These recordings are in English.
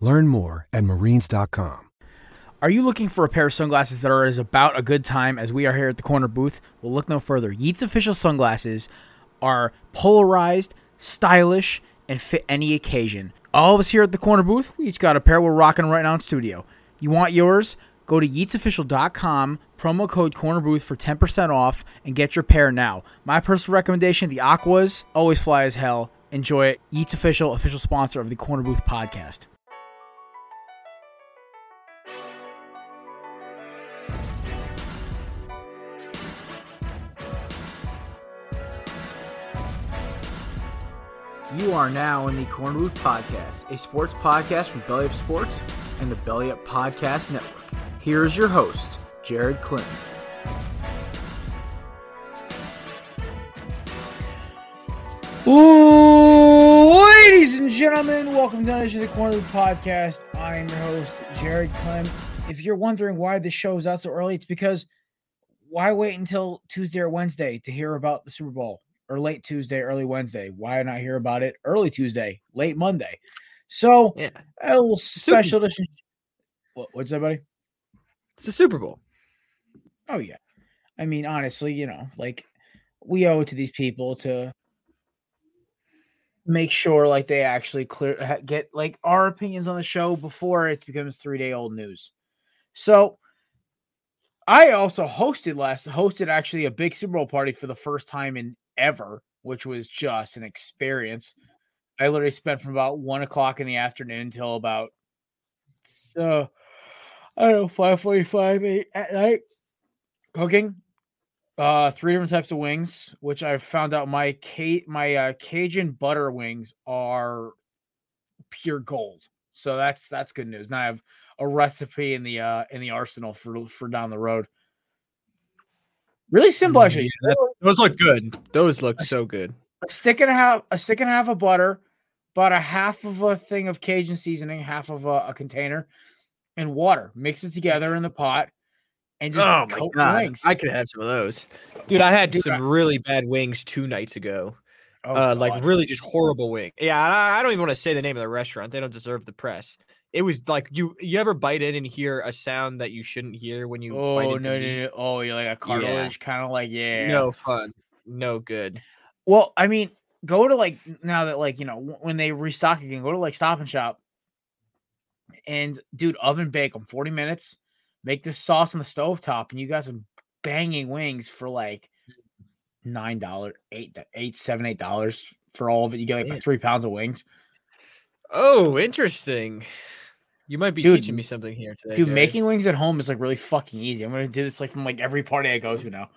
Learn more at marines.com. Are you looking for a pair of sunglasses that are as about a good time as we are here at the Corner Booth? Well, look no further. Yeats Official sunglasses are polarized, stylish, and fit any occasion. All of us here at the Corner Booth, we each got a pair we're rocking right now in studio. You want yours? Go to YeatsOfficial.com, promo code CornerBooth for 10% off, and get your pair now. My personal recommendation, the Aquas, always fly as hell. Enjoy it. Yeats Official, official sponsor of the Corner Booth podcast. You are now in the Corner Booth Podcast, a sports podcast from Belly Up Sports and the Belly Up Podcast Network. Here is your host, Jared Clinton. Ladies and gentlemen, welcome to the Corner Booth Podcast. I am your host, Jared Clinton. If you're wondering why this show is out so early, it's because why wait until Tuesday or Wednesday to hear about the Super Bowl? Or late Tuesday, early Wednesday. Why not hear about it early Tuesday, late Monday? So, yeah. A little special edition. What's that, buddy? It's the Super Bowl. Oh, yeah. I mean, honestly, you know, like, we owe it to these people to make sure, like, they actually clear get, like, our opinions on the show before it becomes three-day-old news. So, I also hosted a big Super Bowl party for the first time in ever, which was just an experience. I literally spent from about 1 o'clock in the afternoon until about 5:45 at night cooking. Three different types of wings, which I found out my Cajun butter wings are pure gold. So that's good news. Now I have a recipe in the arsenal for down the road. Really simple, actually. Those look good. Those look so good. A stick and a half of butter, about a half of a thing of Cajun seasoning, half of a container, and water. Mix it together in the pot, and just coat my God. Wings. I could have some of those, dude. I had some really bad wings 2 nights ago. Oh, like really just horrible wing. Yeah, I don't even want to say the name of the restaurant. They don't deserve the press. It was like you ever bite in and hear a sound that you shouldn't hear when you bite into no. Oh, you're like a cartilage kind of like no fun, no good. Well, I mean, go to like now that like you know when they restock again, go to like Stop and Shop and dude oven bake them 40 minutes, make this sauce on the stovetop, and you got some banging wings for like $9, $8 for all of it. You get like 3 pounds of wings. Oh, interesting. You might be teaching me something here today. Dude, Jared. Making wings at home is like really fucking easy. I'm gonna do this like from like every party I go to now.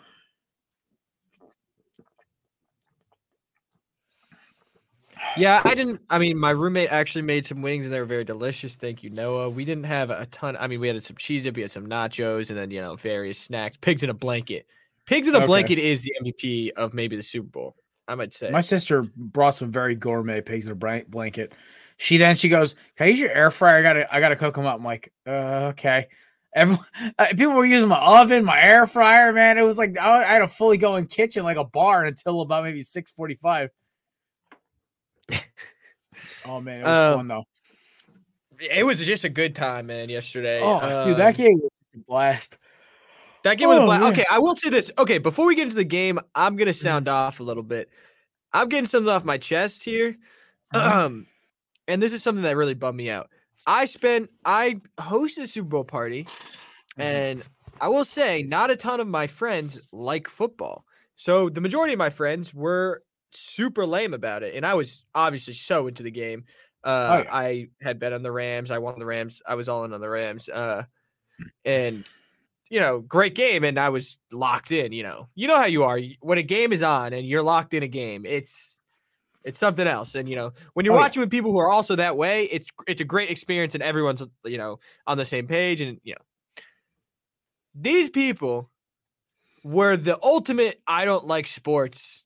Yeah, my roommate actually made some wings and they were very delicious. Thank you, Noah. We didn't have a ton. I mean, we had some cheese dip, we had some nachos, and then, you know, various snacks. Pigs in a blanket. Pigs in a blanket is the MVP of maybe the Super Bowl, I might say. My sister brought some very gourmet pigs in a blanket. She goes, "Can I use your air fryer? I gotta cook them up." I'm like, okay. Everyone, people were using my oven, my air fryer. Man, it was like I had a fully going kitchen, like a bar, until about maybe 6:45. Oh man, it was fun though. It was just a good time, man. Yesterday, dude, that game was a blast. Man. Okay, I will say this. Okay, before we get into the game, I'm gonna sound off a little bit. I'm getting something off my chest here. And this is something that really bummed me out. I hosted a Super Bowl party, and I will say not a ton of my friends like football. So the majority of my friends were super lame about it, and I was obviously so into the game. I had bet on the Rams. I won the Rams. I was all in on the Rams. And, you know, great game, and I was locked in, You know how you are. When a game is on and you're locked in a game, it's something else. And, when you're watching with people who are also that way, it's a great experience, and everyone's, on the same page. And, these people were the ultimate I don't like sports.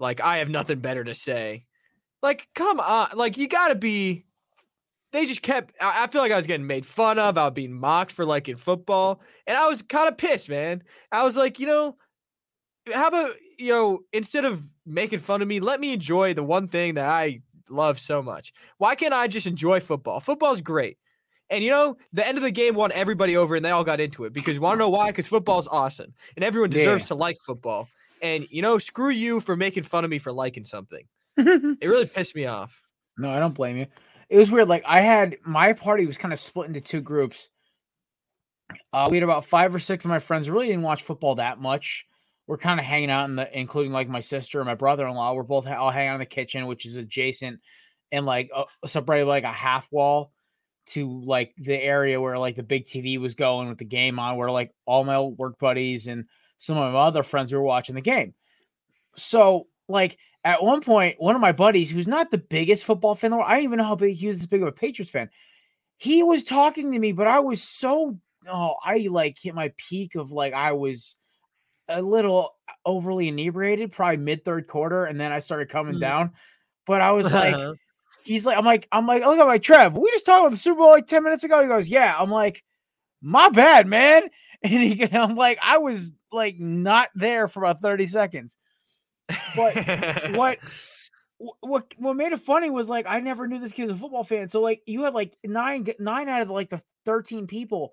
Like, I have nothing better to say. Like, come on. Like, you got to be – they just kept – I feel like I was getting made fun of. I was being mocked for liking football. And I was kind of pissed, man. I was like, how about, instead of making fun of me, let me enjoy the one thing that I love so much. Why can't I just enjoy football? Football's great. And, the end of the game won everybody over, and they all got into it. Because you want to know why? Because football's awesome. And everyone deserves to like football. And, screw you for making fun of me for liking something. It really pissed me off. No, I don't blame you. It was weird. Like, I had my party was kind of split into two groups. We had about 5 or 6 of my friends really didn't watch football that much. We're kind of hanging out including like my sister and my brother-in-law. We're both all hanging out in the kitchen, which is adjacent and like separated like a half wall to like the area where like the big TV was going with the game on, where like all my old work buddies and some of my other friends were watching the game. So like, at one point, one of my buddies, who's not the biggest football fan, I don't even know how big he was, this big of a Patriots fan. He was talking to me, but I was I like hit my peak of like, I was a little overly inebriated, probably mid third quarter. And then I started coming down, but I was like, he's like, I'm like, look at my Trev. We just talked about the Super Bowl like 10 minutes ago. He goes, yeah. I'm like, my bad, man. And I'm like, I was like not there for about 30 seconds. But what made it funny was like, I never knew this kid was a football fan. So like, you had like nine out of like the 13 people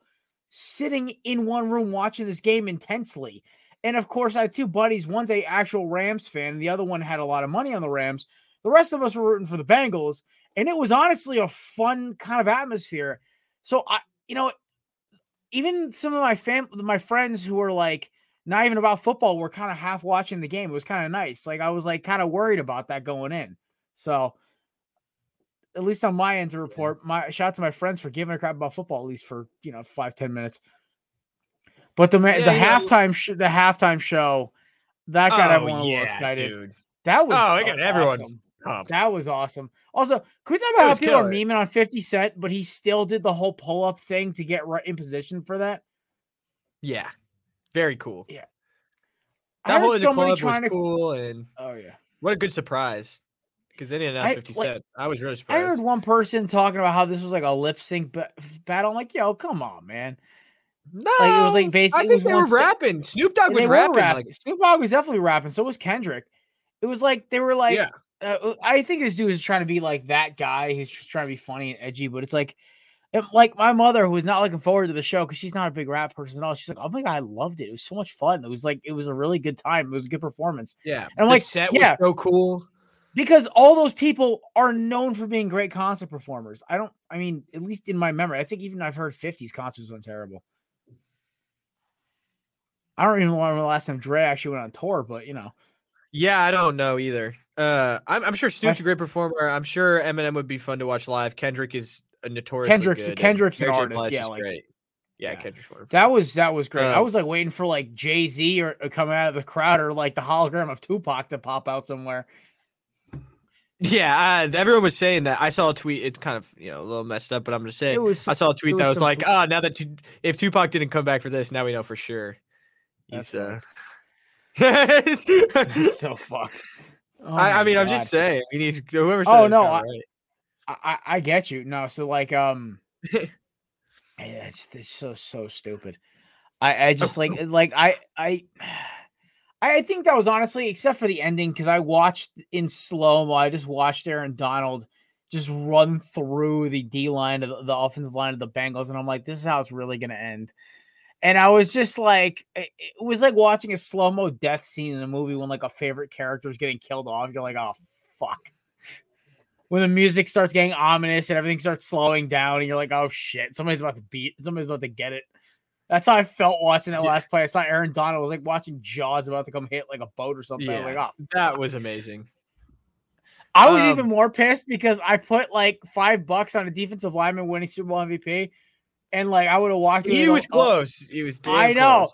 sitting in one room watching this game intensely. And of course I had two buddies. One's a actual Rams fan. And the other one had a lot of money on the Rams. The rest of us were rooting for the Bengals. And it was honestly a fun kind of atmosphere. So I, even some of my friends who were like, not even about football, we're kind of half watching the game. It was kind of nice. Like, I was like kind of worried about that going in. So at least on my end to report, my shout out to my friends for giving a crap about football, at least for, 5-10 minutes. But the halftime show, that got everyone a little excited. Dude. That was it got everyone awesome. Pumped. That was awesome. Also, can we talk about how people are memeing on 50 Cent, but he still did the whole pull-up thing to get right in position for that? Yeah. Very cool. Yeah. That whole club was cool. And what a good surprise. Because they didn't announce 50 Cent. I was really surprised. I heard one person talking about how this was like a lip sync battle. I'm like, yo, come on, man. No. Like, it was like basically. I think they were rapping. Snoop Dogg was rapping. Snoop Dogg was definitely rapping. So was Kendrick. It was like they were like, I think this dude is trying to be like that guy. He's just trying to be funny and edgy, but it's like. And like my mother, who is not looking forward to the show because she's not a big rap person at all, she's like, "Oh my god, I loved it! It was so much fun. It was like it was a really good time. It was a good performance." Yeah, and I'm like, set was so cool because all those people are known for being great concert performers. At least in my memory, I think even I've heard 50's concerts went terrible. I don't even remember the last time Dre actually went on tour, but yeah, I don't know either. I'm sure Snoop's a great performer. I'm sure Eminem would be fun to watch live. Kendrick is. Kendrick's an artist, yeah, like, great. Yeah, Kendrick's wonderful. That was great. I was like waiting for like Jay-Z or come out of the crowd or like the hologram of Tupac to pop out somewhere. Yeah, everyone was saying that. I saw a tweet. It's kind of a little messed up, but I'm just saying. I saw a tweet that was like, now that if Tupac didn't come back for this, now we know for sure. He's so fucked. Oh, I'm just saying. We need whoever. Said oh no. I get you. No, so like it's so stupid. I just like I think that was honestly, except for the ending, because I watched in slow-mo, I just watched Aaron Donald just run through the D line of the offensive line of the Bengals, and I'm like, this is how it's really gonna end. And I was just like, it was like watching a slow-mo death scene in a movie when like a favorite character is getting killed off. You're like, oh fuck. when the music starts getting ominous and everything starts slowing down and you're like, oh shit, somebody's about to get it. That's how I felt watching that last play. I saw Aaron Donald. It was like watching Jaws about to come hit like a boat or something. Yeah, I was like, oh, that was amazing. I was even more pissed because I put like $5 on a defensive lineman winning Super Bowl MVP. And like, I would have walked in. He was close. He was damn close.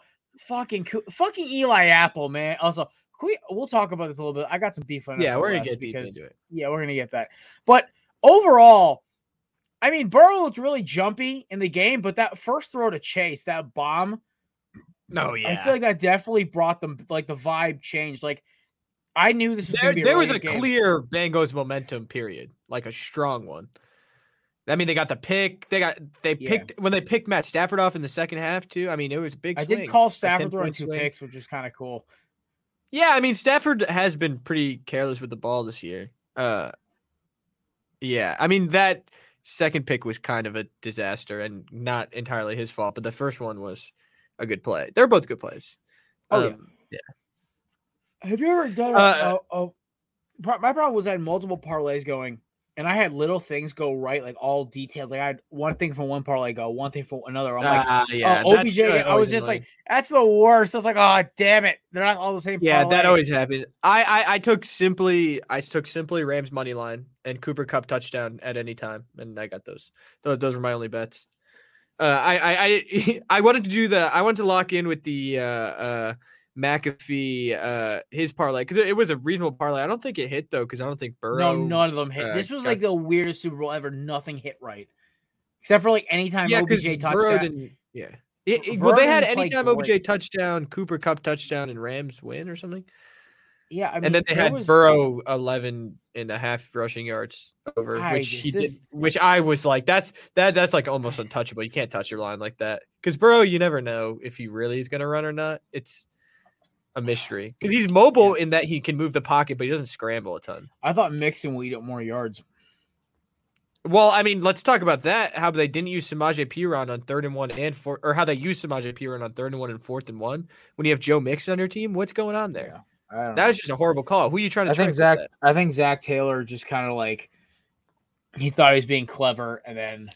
I know. Fucking Eli Apple, man. Also, we'll talk about this a little bit. I got some beef on it. Yeah, we're going to get deep into it. Yeah, we're going to get that. But overall, I mean, Burrow looked really jumpy in the game, but that first throw to Chase, that bomb. No, yeah. I feel like that definitely brought them, like, the vibe changed. Like, I knew this was going to be a really good game. There was a clear Bengals momentum period, like a strong one. I mean, they got the pick. They picked Matt Stafford off in the second half too. I mean, it was a big swing. I did call Stafford throwing two picks, which is kind of cool. Yeah, I mean, Stafford has been pretty careless with the ball this year. Yeah, I mean, that second pick was kind of a disaster and not entirely his fault, but the first one was a good play. They're both good plays. Oh, yeah. Have you ever done my problem was I had multiple parlays going. And I had little things go right, like all details. Like I had one thing from one parlay go, one thing from another. I'm like, OBJ. I was just like, that's the worst. I was like, oh damn it, they're not all the same. Yeah, parlay. That always happens. I took simply Rams money line and Cooper Cup touchdown at any time, and I got those. Those were my only bets. I wanted to do the. I wanted to lock in with the McAfee, his parlay, because it was a reasonable parlay. I don't think it hit though, because I don't think Burrow. No, none of them hit. This was like the weirdest Super Bowl ever. Nothing hit right, except for like anytime OBJ touchdown. Yeah, they had anytime OBJ touchdown, Cooper Cup touchdown, and Rams win or something. Yeah, I mean, and then they had Burrow 11.5 rushing yards over, which I was like, that's like almost untouchable. You can't touch your line like that because Burrow, you never know if he really is going to run or not. It's a mystery because he's mobile in that he can move the pocket, but he doesn't scramble a ton. I thought Mixon would eat up more yards. Well, I mean, let's talk about that. How they didn't use Samaje Perine on 3rd and 1 and 4, or how they use Samaje Perine on 3rd and 1 and 4th and 1 when you have Joe Mixon on your team. What's going on there? Yeah, I don't know. Was just a horrible call. Who are you trying to? I think Zach Taylor just kind of like he thought he was being clever, and then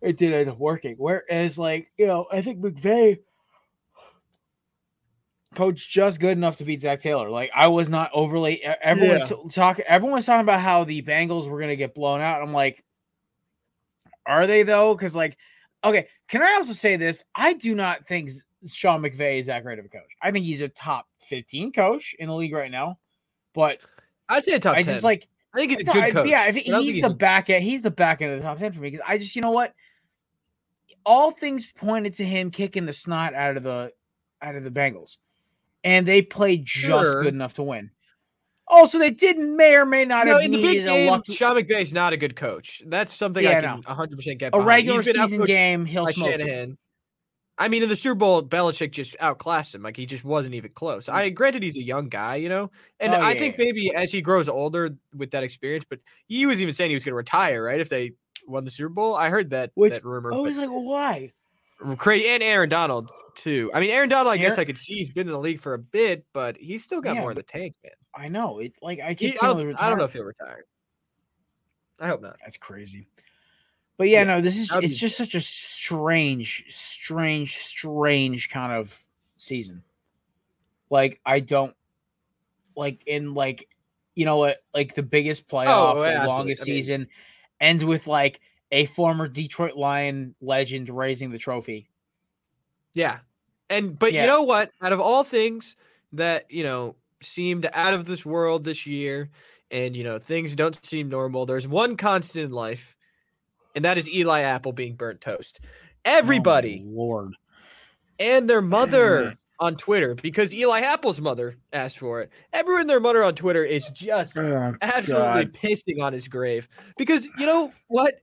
it did end up working. Whereas, like I think McVay. Coach just good enough to beat Zach Taylor. Like I was not overly. Everyone's talking about how the Bengals were going to get blown out. I'm like, are they though? Because like, okay. Can I also say this? I do not think Sean McVay is that great of a coach. I think he's a top 15 coach in the league right now. But I'd say a top 10. Just like I think he's a good coach. Yeah, I think he's the back end of the top 10 for me because I just all things pointed to him kicking the snot out of the Bengals. And they played just good enough to win. Also, they did may or may not have needed a lucky. Sean McVay's not a good coach. That's something I can 100% get behind. A regular season game, he'll smoke Shanahan. I mean, in the Super Bowl, Belichick just outclassed him. Like he just wasn't even close. Granted, he's a young guy, and I think maybe as he grows older with that experience. But he was even saying he was going to retire, right? If they won the Super Bowl, I heard that rumor. I was like, why? Crazy, and Aaron Donald too. I mean, Aaron Donald. I guess I could see he's been in the league for a bit, but he's still got more in the tank, man. I know. It like I keep. I don't know if he'll retire. I hope not. That's crazy. But no. This is. It's just such a strange kind of season. Like I don't like in like what like the biggest playoff, the longest season ends with like. A former Detroit Lion legend raising the trophy. Yeah. But you know what? Out of all things that, seemed out of this world this year and, things don't seem normal, there's one constant in life, and that is Eli Apple being burnt toast. Everybody. Oh, Lord. And their mother on Twitter, because Eli Apple's mother asked for it. Everyone and their mother on Twitter is just absolutely pissing on his grave because you know what?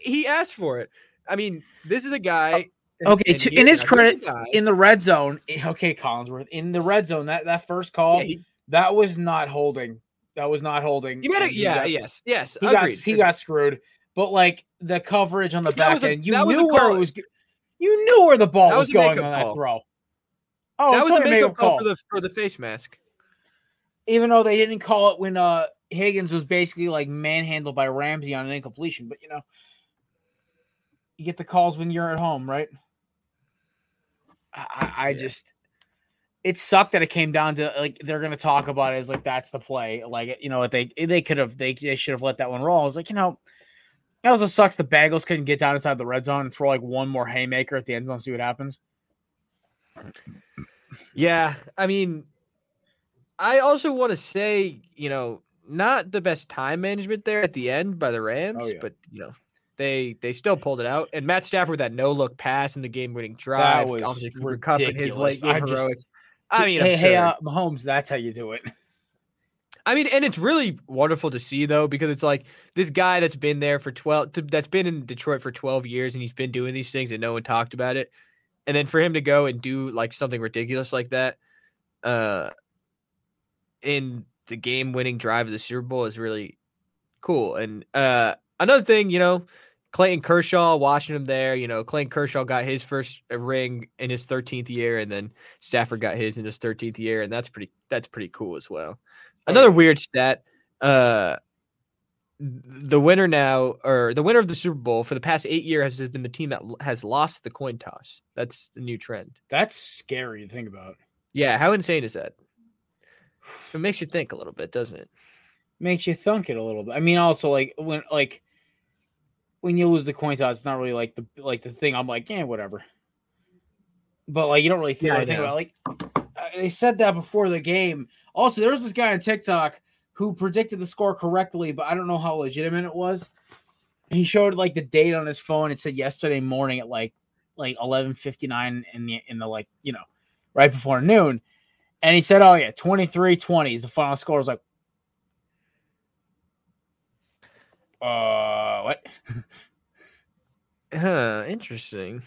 He asked for it. I mean, this is a guy. Okay, in his credit, in the red zone. Okay, Collinsworth, in the red zone, that first call, that was not holding. That was not holding. Yes. He got screwed. But like the coverage on the back end, you knew where the ball was going on that throw. Oh, that was a makeup call for the face mask. Even though they didn't call it when Higgins was basically like manhandled by Ramsey on an incompletion. But, you know, you get the calls when you're at home, right? I just – it sucked that it came down to, like, they're going to talk about it as, like, that's the play. Like, you know, what they should have let that one roll. I was like, you know, that also sucks the Bengals couldn't get down inside the red zone and throw, like, one more haymaker at the end zone and see what happens. Yeah, I mean, I also want to say, you know, not the best time management there at the end by the Rams, but, you know, they still pulled it out. And Matt Stafford with that no-look pass in the game-winning drive. That was obviously Cooper Cup in his late game heroics. I mean, Mahomes, that's how you do it. I mean, and it's really wonderful to see, though, because it's like this guy that's been there for 12 – that's been in Detroit for 12 years, and he's been doing these things and no one talked about it. And then for him to go and do, like, something ridiculous like that in the game-winning drive of the Super Bowl is really cool. And another thing, you know, Clayton Kershaw, watching him there, you know, Clayton Kershaw got his first ring in his 13th year, and then Stafford got his in his 13th year, and that's pretty cool as well. Another weird stat, the winner of the Super Bowl for the past 8 years has been the team that has lost the coin toss. That's a new trend. That's scary to think about. Yeah, how insane is that? It makes you think a little bit, doesn't it? Makes you thunk it a little bit. I mean, also when you lose the coin toss, it's not really like the thing. I'm like, yeah, whatever. But like, you don't really think about it. Like they said that before the game. Also, there was this guy on TikTok who predicted the score correctly, but I don't know how legitimate it was. He showed like the date on his phone. It said yesterday morning at like 11:59 in the like, you know, right before noon. And he said, oh, yeah, 23-20 is the final score. I was like, what? Huh, interesting.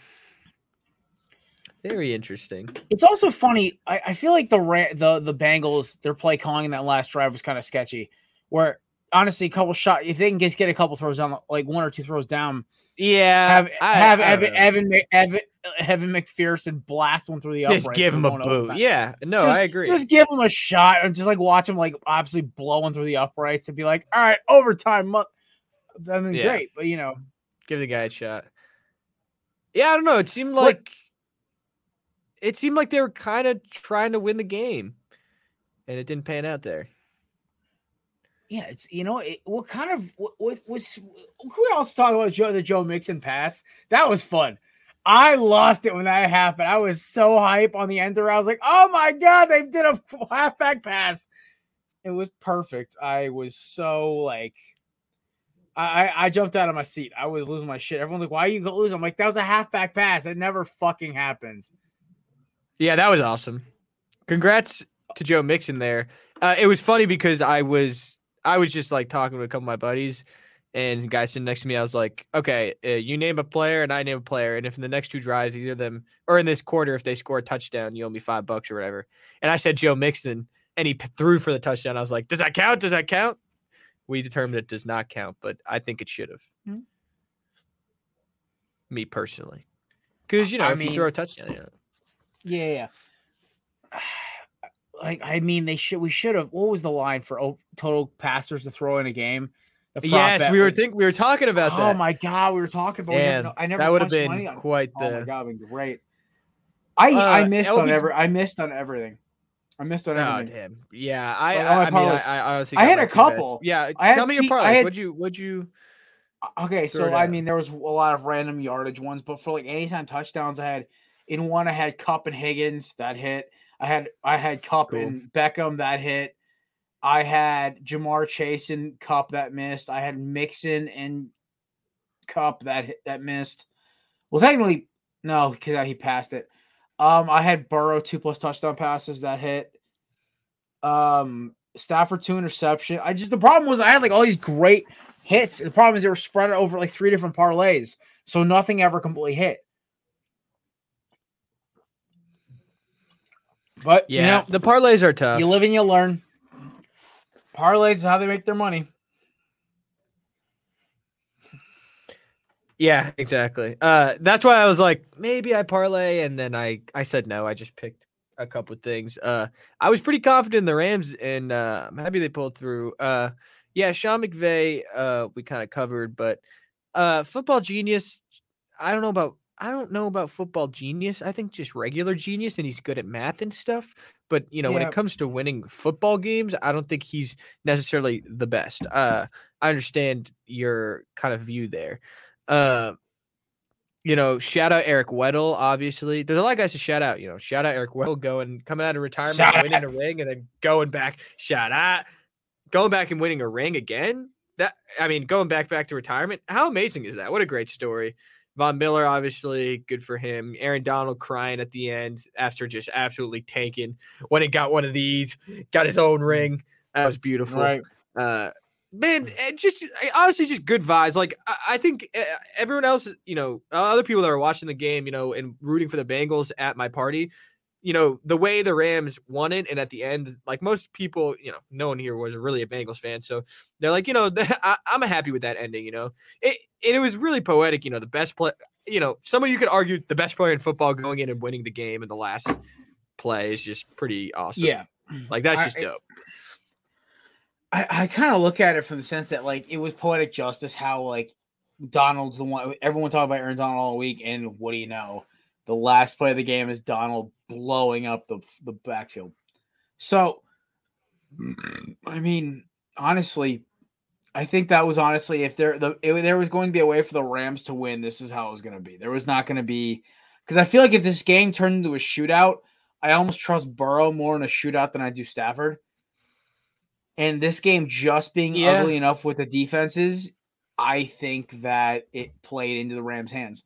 Very interesting. It's also funny. I feel like the Bengals, their play calling in that last drive was kind of sketchy. Where, honestly, a couple shots, if they can just get a couple throws down, like one or two throws down. Yeah. Evan McPherson blast one through the upright. Just give him a boot. Yeah. No, I agree. Just give him a shot and just like watch him like absolutely blow one through the uprights and be like, all right, overtime. I mean, great. But, you know. Give the guy a shot. Yeah, I don't know. It seemed like they were kind of trying to win the game, and it didn't pan out there. Yeah, it's, you know, can we also talk about the Joe Mixon pass? That was fun. I lost it when that happened. I was so hype on the ender. I was like, oh my God, they did a halfback pass. It was perfect. I was so like, I jumped out of my seat. I was losing my shit. Everyone's like, why are you going to lose? I'm like, that was a halfback pass. It never fucking happens. Yeah, that was awesome. Congrats to Joe Mixon there. It was funny because I was just like talking to a couple of my buddies, and the guy sitting next to me, I was like, okay, you name a player and I name a player. And if in the next two drives, either of them or in this quarter, if they score a touchdown, you owe me $5 or whatever. And I said Joe Mixon, and he threw for the touchdown. I was like, does that count? Does that count? We determined it does not count, but I think it should have. Mm-hmm. Me personally. Because, you know, if you throw a touchdown, you know. Yeah, like I mean, they should. We should have. What was the line for total passers to throw in a game? Yes, we were talking about that. Oh my God, we were talking about. Damn, I never. That would have been quite the. Oh my God, been great. I missed on everything. I missed on everything. Oh, damn. Yeah, I honestly. I had a couple. Yeah, tell me your parlays. Would you? Okay, so I mean, there was a lot of random yardage ones, but for like anytime touchdowns, I had. In one, I had Cup and Higgins that hit. I had Cup and Beckham that hit. I had Ja'Marr Chase and Cup that missed. I had Mixon and Cup that missed. Well, technically, no, because he passed it. I had Burrow 2+ touchdown passes that hit. Stafford 2 interception. The problem was I had like all these great hits. The problem is they were spread over like 3 different parlays, so nothing ever completely hit. But yeah, you know, the parlays are tough. You live and you learn. Parlays is how they make their money. Yeah, exactly. That's why I was like, maybe I parlay, and then I said no. I just picked. a couple of things. I was pretty confident in the Rams, and I'm happy they pulled through. Yeah, Sean McVay, we kind of covered, but football genius. I don't know about football genius. I think just regular genius, and he's good at math and stuff. But, you know, yeah, when it comes to winning football games, I don't think he's necessarily the best. I understand your kind of view there. You know, shout out Eric Weddle, obviously. There's a lot of guys to shout out. You know, shout out Eric Weddle coming out of retirement, winning a ring, and then going back. Shout out. Going back and winning a ring again. Going back to retirement. How amazing is that? What a great story. Von Miller, obviously, good for him. Aaron Donald crying at the end after just absolutely tanking. When he got one of these, got his own ring. That was beautiful. Right. Man, just honestly, just good vibes. Like, I think everyone else, you know, other people that are watching the game, you know, and rooting for the Bengals at my party, you know, the way the Rams won it, and at the end, like most people, you know, no one here was really a Bengals fan, so they're like, you know, I'm happy with that ending, you know. It was really poetic, you know, the best play, you know, someone you could argue the best player in football going in and winning the game in the last play is just pretty awesome. Yeah. Like, that's just dope. I kind of look at it from the sense that, like, it was poetic justice how, like, Donald's the one – everyone talked about Aaron Donald all week, and what do you know? The last play of the game is Donald blowing up the backfield. So, I mean, honestly, I think that was honestly – if there was going to be a way for the Rams to win, this is how it was going to be. There was not going to be – because I feel like if this game turned into a shootout, I almost trust Burrow more in a shootout than I do Stafford. And this game just being ugly enough with the defenses, I think that it played into the Rams' hands.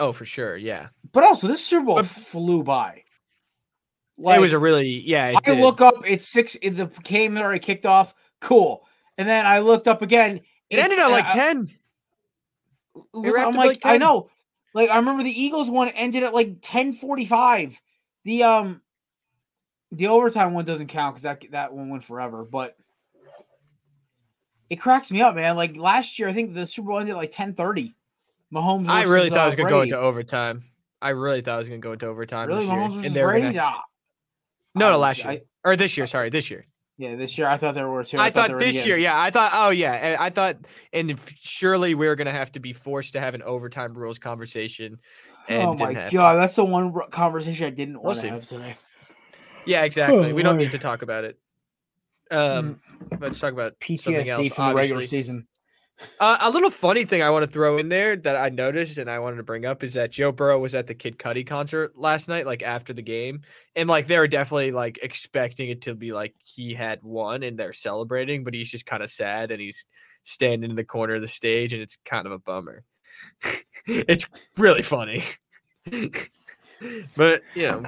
Oh, for sure, yeah. But also, this Super Bowl flew by. Like, it was a really, yeah. I look up, it's six. The game already kicked off. Cool. And then I looked up again. It ended up like 10. I'm like 10. I know. Like, I remember the Eagles one ended at like 10:45. The overtime one doesn't count because that one went forever, but it cracks me up, man. Like last year, I think the Super Bowl ended at like 10:30. Mahomes. I really thought it was gonna go into overtime. Really, this Mahomes year. Was ready. This year. Yeah, this year I thought there were two. And surely we were gonna have to be forced to have an overtime rules conversation. And oh my god, that's the one conversation I didn't want to have today. Yeah, exactly. We don't need to talk about it. Let's talk about PTSD something else, from the regular season. A little funny thing I want to throw in there that I noticed and I wanted to bring up is that Joe Burrow was at the Kid Cudi concert last night, like after the game, and like they were definitely like expecting it to be like he had won and they're celebrating, but he's just kind of sad and he's standing in the corner of the stage, and it's kind of a bummer. It's really funny, but you know.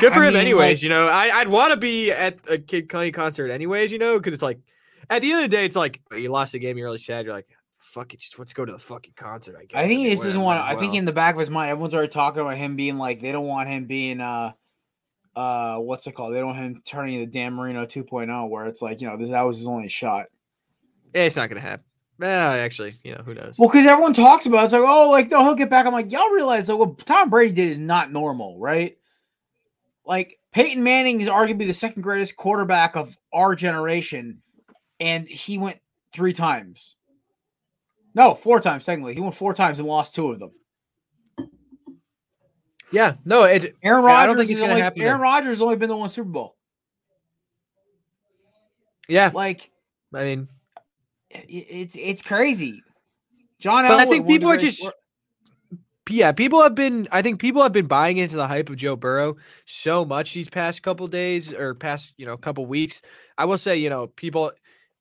Good for him anyways, like, you know. I'd want to be at a Kid Cudi concert anyways, you know, because it's like at the end of the day, it's like you lost the game, you're really sad, you're like, fuck it, just let's go to the fucking concert, I guess. I think he just doesn't want to. I think in the back of his mind, everyone's already talking about him being like they don't want him being what's it called? They don't want him turning into Dan Marino 2.0, where it's like, you know, that was his only shot. It's not gonna happen. Actually, you know, who knows? Well, because everyone talks about it, it's like, oh, like no, he'll get back. I'm like, y'all realize that what Tom Brady did is not normal, right? Like, Peyton Manning is arguably the second greatest quarterback of our generation, and he went three times. No, four times, technically. He went four times and lost two of them. Yeah, no, Aaron Rodgers, I don't think it's going to happen. Aaron Rodgers has only been to one Super Bowl. Yeah. Like, I mean, it's crazy. John Elway, I think people are just... Yeah, people have been buying into the hype of Joe Burrow so much these past couple days or past, you know, couple weeks. I will say, you know, people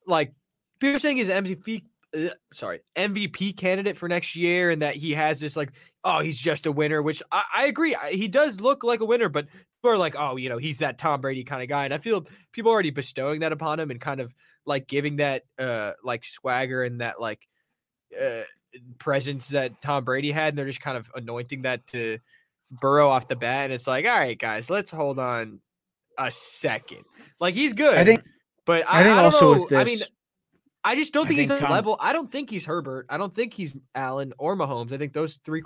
are saying he's MVP candidate for next year, and that he has this like, oh, he's just a winner, which I agree. He does look like a winner, but people are like, oh, you know, he's that Tom Brady kind of guy. And I feel people already bestowing that upon him and kind of like giving that like swagger and that like presence that Tom Brady had, and they're just kind of anointing that to Burrow off the bat, and it's like, all right, guys, let's hold on a second. Like, he's good, I think, but I just don't think he's on the level. I don't think he's Herbert. I don't think he's Allen or Mahomes. I think those three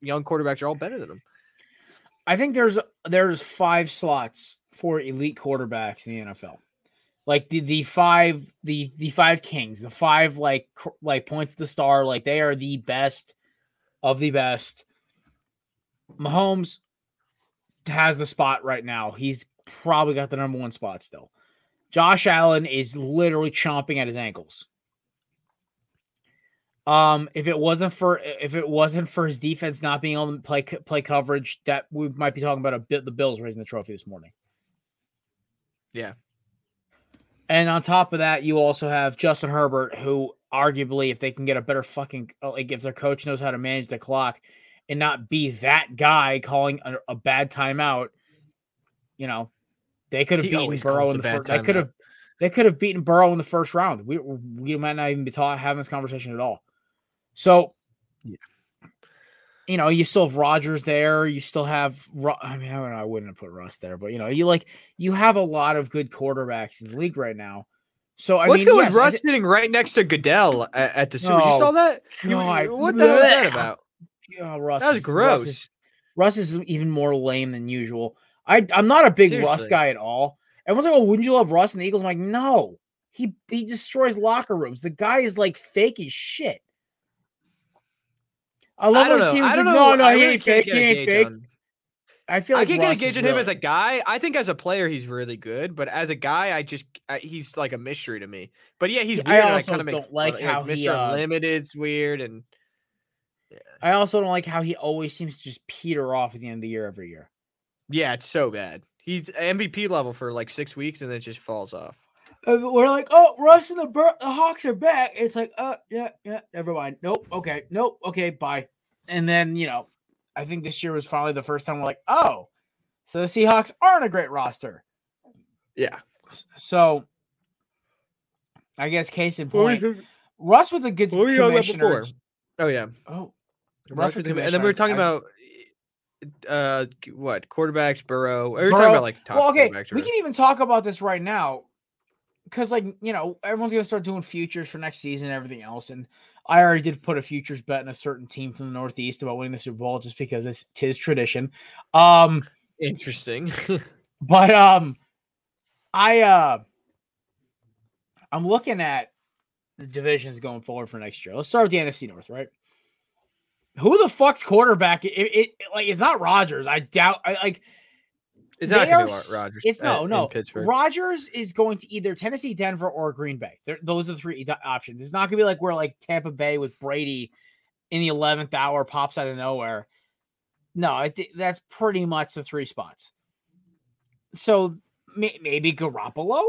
young quarterbacks, are all better than him. I think there's five slots for elite quarterbacks in the NFL. Like the five kings, the five like points to the star, like they are the best of the best. Mahomes has the spot right now. He's probably got the number one spot still. Josh Allen is literally chomping at his ankles. If it wasn't for his defense not being able to play coverage, that we might be talking about the Bills raising the trophy this morning. Yeah. And on top of that, you also have Justin Herbert, who arguably, if they can get a better if their coach knows how to manage the clock and not be that guy calling a bad timeout, you know, they could have beaten Burrow in the first. They could have beaten Burrow in the first round. We might not even be having this conversation at all. So, yeah. You know, you still have Rodgers there. You still have, I mean, I don't know, I wouldn't have put Russ there, but you know, you have a lot of good quarterbacks in the league right now. So with Russ sitting right next to Goodell at the Super. You saw that? God. What the hell was that about? Oh, Russ, that was gross. Russ is even more lame than usual. I'm not a big Russ guy at all. Everyone's like, "Oh, wouldn't you love Russ and the Eagles?" I'm like, no, he destroys locker rooms. The guy is like fake as shit. I love his team. He ain't fake. He ain't fake. I feel like I can't get a gauge on him as a guy. I think as a player, he's really good, but as a guy, he's like a mystery to me. But yeah, he's weird. I also don't like how Mr. Limited's weird, and yeah. I also don't like how he always seems to just peter off at the end of the year every year. Yeah, it's so bad. He's MVP level for like 6 weeks, and then it just falls off. We're like, oh, Russ and the Hawks are back. It's like, yeah, never mind. Nope, okay, bye. And then, you know, I think this year was finally the first time we're like, oh, so the Seahawks aren't a great roster. Yeah. So, I guess case in point, Russ with a good commissioner. Oh, yeah. Oh, Russ with the commissioner. And then we were talking about... quarterbacks, Burrow. We're talking about like top quarterbacks. We can even talk about this right now because, like, you know, everyone's gonna start doing futures for next season and everything else. And I already did put a futures bet on a certain team from the Northeast about winning the Super Bowl just because it's tis tradition. Interesting, but I'm looking at the divisions going forward for next year. Let's start with the NFC North, right? Who the fuck's quarterback? It's not Rodgers. I doubt. It's not going to be Rodgers. It's no. Rodgers is going to either Tennessee, Denver, or Green Bay. Those are the three options. It's not going to be like where like Tampa Bay with Brady in the 11th hour pops out of nowhere. No, I think that's pretty much the three spots. So maybe Garoppolo,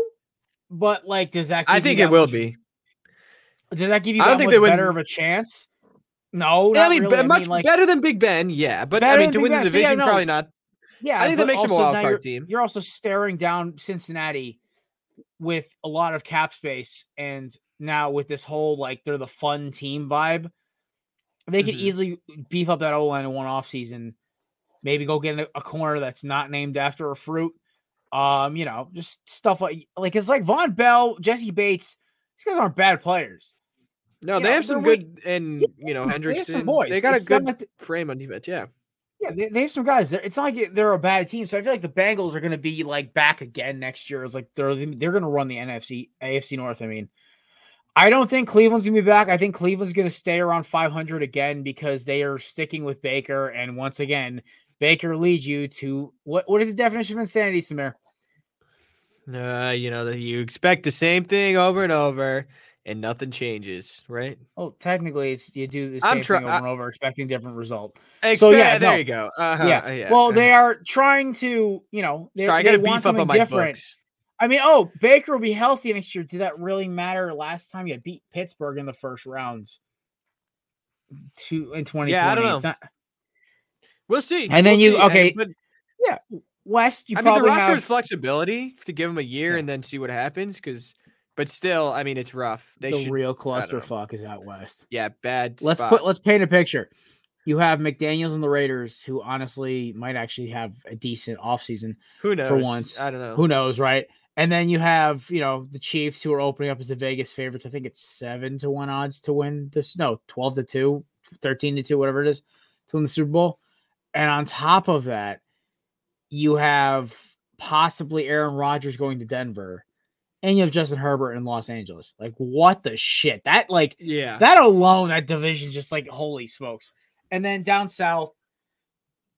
but like, does that? I think it will be. Does that give you that much better of a chance? No, I mean, really. Better than Big Ben, yeah. But I mean, to win the division, probably not. Yeah, I think that makes him a wild card team. You're also staring down Cincinnati with a lot of cap space, and now with this whole like they're the fun team vibe, they could easily beef up that O-line in one offseason. Maybe go get a corner that's not named after a fruit. You know, just stuff like it's like Von Bell, Jesse Bates. These guys aren't bad players. No, they have some good, and you know, Hendrickson. They got a good frame on defense. Yeah, yeah, they have some guys. It's not like they're a bad team. So I feel like the Bengals are going to be like back again next year. It's like they're going to run the AFC North. I mean, I don't think Cleveland's going to be back. I think Cleveland's going to stay around 500 again because they are sticking with Baker. And once again, Baker leads you to what is the definition of insanity, Samir? You know that you expect the same thing over and over. And nothing changes, right? Well, technically, it's you do the same thing over and over, expecting different result. So yeah, there you go. Well, they are trying to, you know, they gotta beef up on my books. I mean, Baker will be healthy next year. Did that really matter last time you beat Pittsburgh in the first rounds? In 2020. Yeah, I don't know. We'll see. And then West. You probably the roster has flexibility to give him a year and then see what happens because. But still, I mean, it's rough. The real clusterfuck is out west. Yeah, bad spot. Let's paint a picture. You have McDaniels and the Raiders, who honestly might actually have a decent offseason. Who knows? For once. I don't know. Who knows, right? And then you have, you know, the Chiefs, who are opening up as the Vegas favorites. I think it's 7-1 odds to win this. No, 12-2, 13-2, whatever it is, to win the Super Bowl. And on top of that, You have possibly Aaron Rodgers going to Denver, and you have Justin Herbert in Los Angeles. Like, what the shit? That, like, yeah, that alone, that division, just like, holy smokes. And then down south,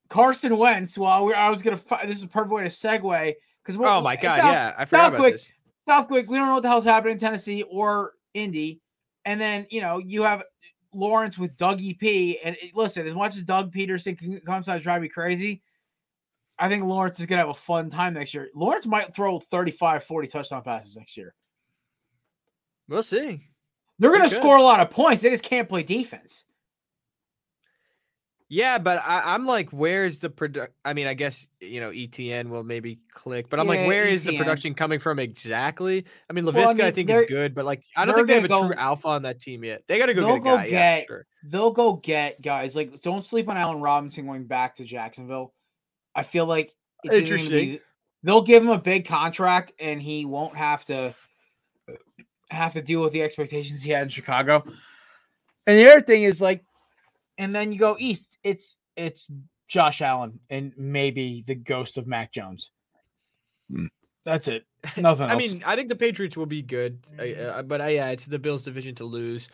Carson Wentz. Well, I was going to – this is a perfect way to segue. Because oh, my God, South, yeah. I forgot about this. Southwick, we don't know what the hell's happening in Tennessee or Indy. And then, you know, you have Lawrence with Dougie P. And listen, as much as Doug Peterson comes out to drive me crazy, I think Lawrence is going to have a fun time next year. Lawrence might throw 35, 40 touchdown passes next year. We'll see. They're going to score a lot of points. They just can't play defense. Yeah, but I'm like, where's the production? I mean, I guess, you know, ETN will maybe click, but I'm like, where is the production coming from exactly? I mean, LaVisca, I think is good, but like, I don't think they have a true alpha on that team yet. They got to go get a guy. They'll go get guys. Like, don't sleep on Allen Robinson going back to Jacksonville. I feel like it's interesting. They'll give him a big contract, and he won't have to deal with the expectations he had in Chicago. And the other thing is like, and then you go east. It's Josh Allen and maybe the ghost of Mac Jones. That's it. Nothing else. I mean, I think the Patriots will be good, but it's the Bills' division to lose.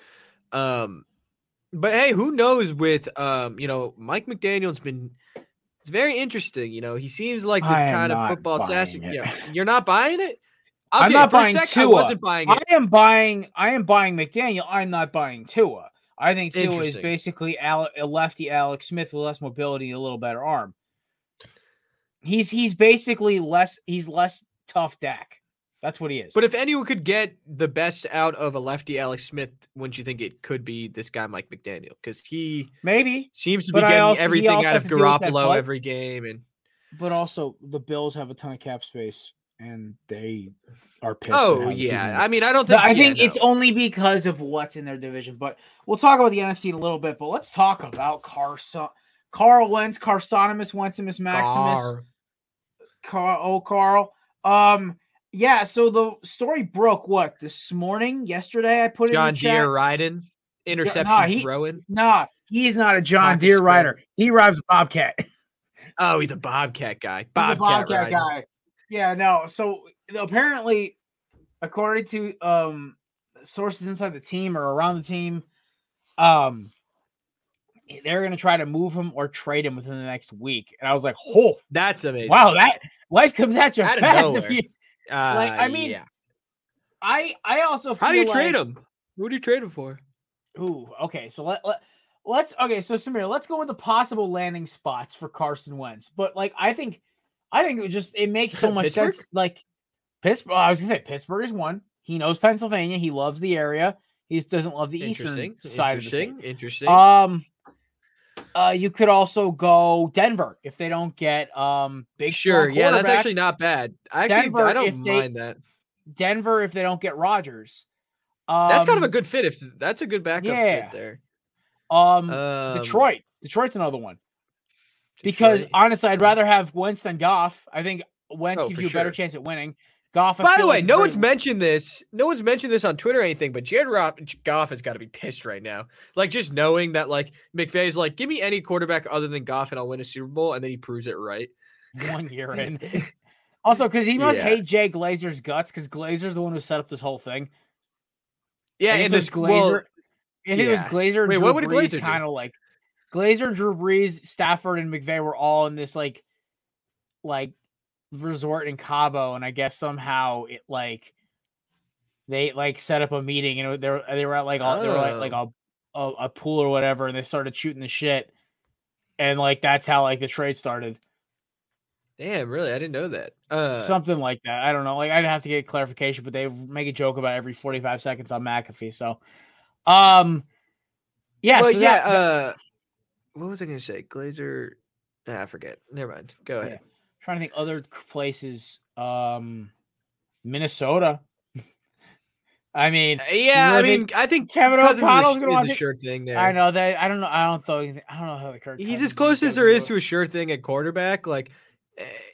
But hey, who knows? With you know, Mike McDaniel's been. It's very interesting, you know. He seems like this kind of football sassy. Yeah. You're not buying it? I'm not buying Tua. I wasn't buying it. I am buying McDaniel. I'm not buying Tua. I think Tua is basically a lefty Alex Smith with less mobility and a little better arm. He's basically less tough Dak. That's what he is. But if anyone could get the best out of a lefty Alex Smith, wouldn't you think it could be this guy, Mike McDaniel? Because he maybe seems to be getting everything out of Garoppolo every game. But also, the Bills have a ton of cap space, and they are pissed. Oh, yeah. I mean, I don't think... I think it's only because of what's in their division. But we'll talk about the NFC in a little bit, but let's talk about Carl Wentz, Carsonimus, Wentsimus, Maximus. Carl. Yeah, so the story broke, what, this morning, yesterday? I put it in the chat. John Deere riding, interception throwing. Nah, he's not a John Deere rider. He rides a Bobcat. Oh, he's a Bobcat guy. He's a Bobcat guy. Yeah, no, so apparently, according to sources inside the team or around the team, they're going to try to move him or trade him within the next week. And I was like, oh. That's amazing. Wow, that life comes at you fast if you... like, I mean, yeah. I also feel how do you trade him? Who do you trade him for? Ooh, okay. So let's Samir, let's go with the possible landing spots for Carson Wentz. But like, I think it makes so much sense. Like Pittsburgh, I was gonna say Pittsburgh is one. He knows Pennsylvania. He loves the area. He just doesn't love the eastern side of the state. Interesting. You could also go Denver if they don't get big. Sure, yeah, that's actually not bad. Actually, Denver, I don't mind that. Denver if they don't get Rodgers, that's kind of a good fit. If that's a good backup fit there. Detroit's another one because honestly, I'd rather have Wentz than Goff. I think Wentz gives you a better chance at winning. Goff. By the way, No one's mentioned this on Twitter or anything, but Goff has got to be pissed right now. Like, just knowing that, like, McVay's like, give me any quarterback other than Goff and I'll win a Super Bowl, and then he proves it right. 1 year in. Also, because he must hate Jay Glazer's guts, because Glazer's the one who set up this whole thing. Yeah, and this Glazer. Well, it was Glazer. Wait, what would Glazer kind of like? Glazer, Drew Brees, Stafford, and McVay were all in this like. Resort in Cabo, and I guess somehow it like they like set up a meeting, and they were at like all, they were like a pool or whatever, and they started shooting the shit, and like that's how like the trade started. Damn, really? I didn't know that. Something like that. I don't know. Like I'd have to get clarification, but they make a joke about every 45 seconds on McAfee. So, yeah. Well, so yeah. What was I gonna say? Glazer? I forget. Never mind. Go ahead. Yeah. Trying to think other places, Minnesota. I mean, I think Kevin O'Connell's going to want a sure thing there. I know that. I don't know. I don't know how the Kirk. He's as close as there is to a sure thing at quarterback. Like,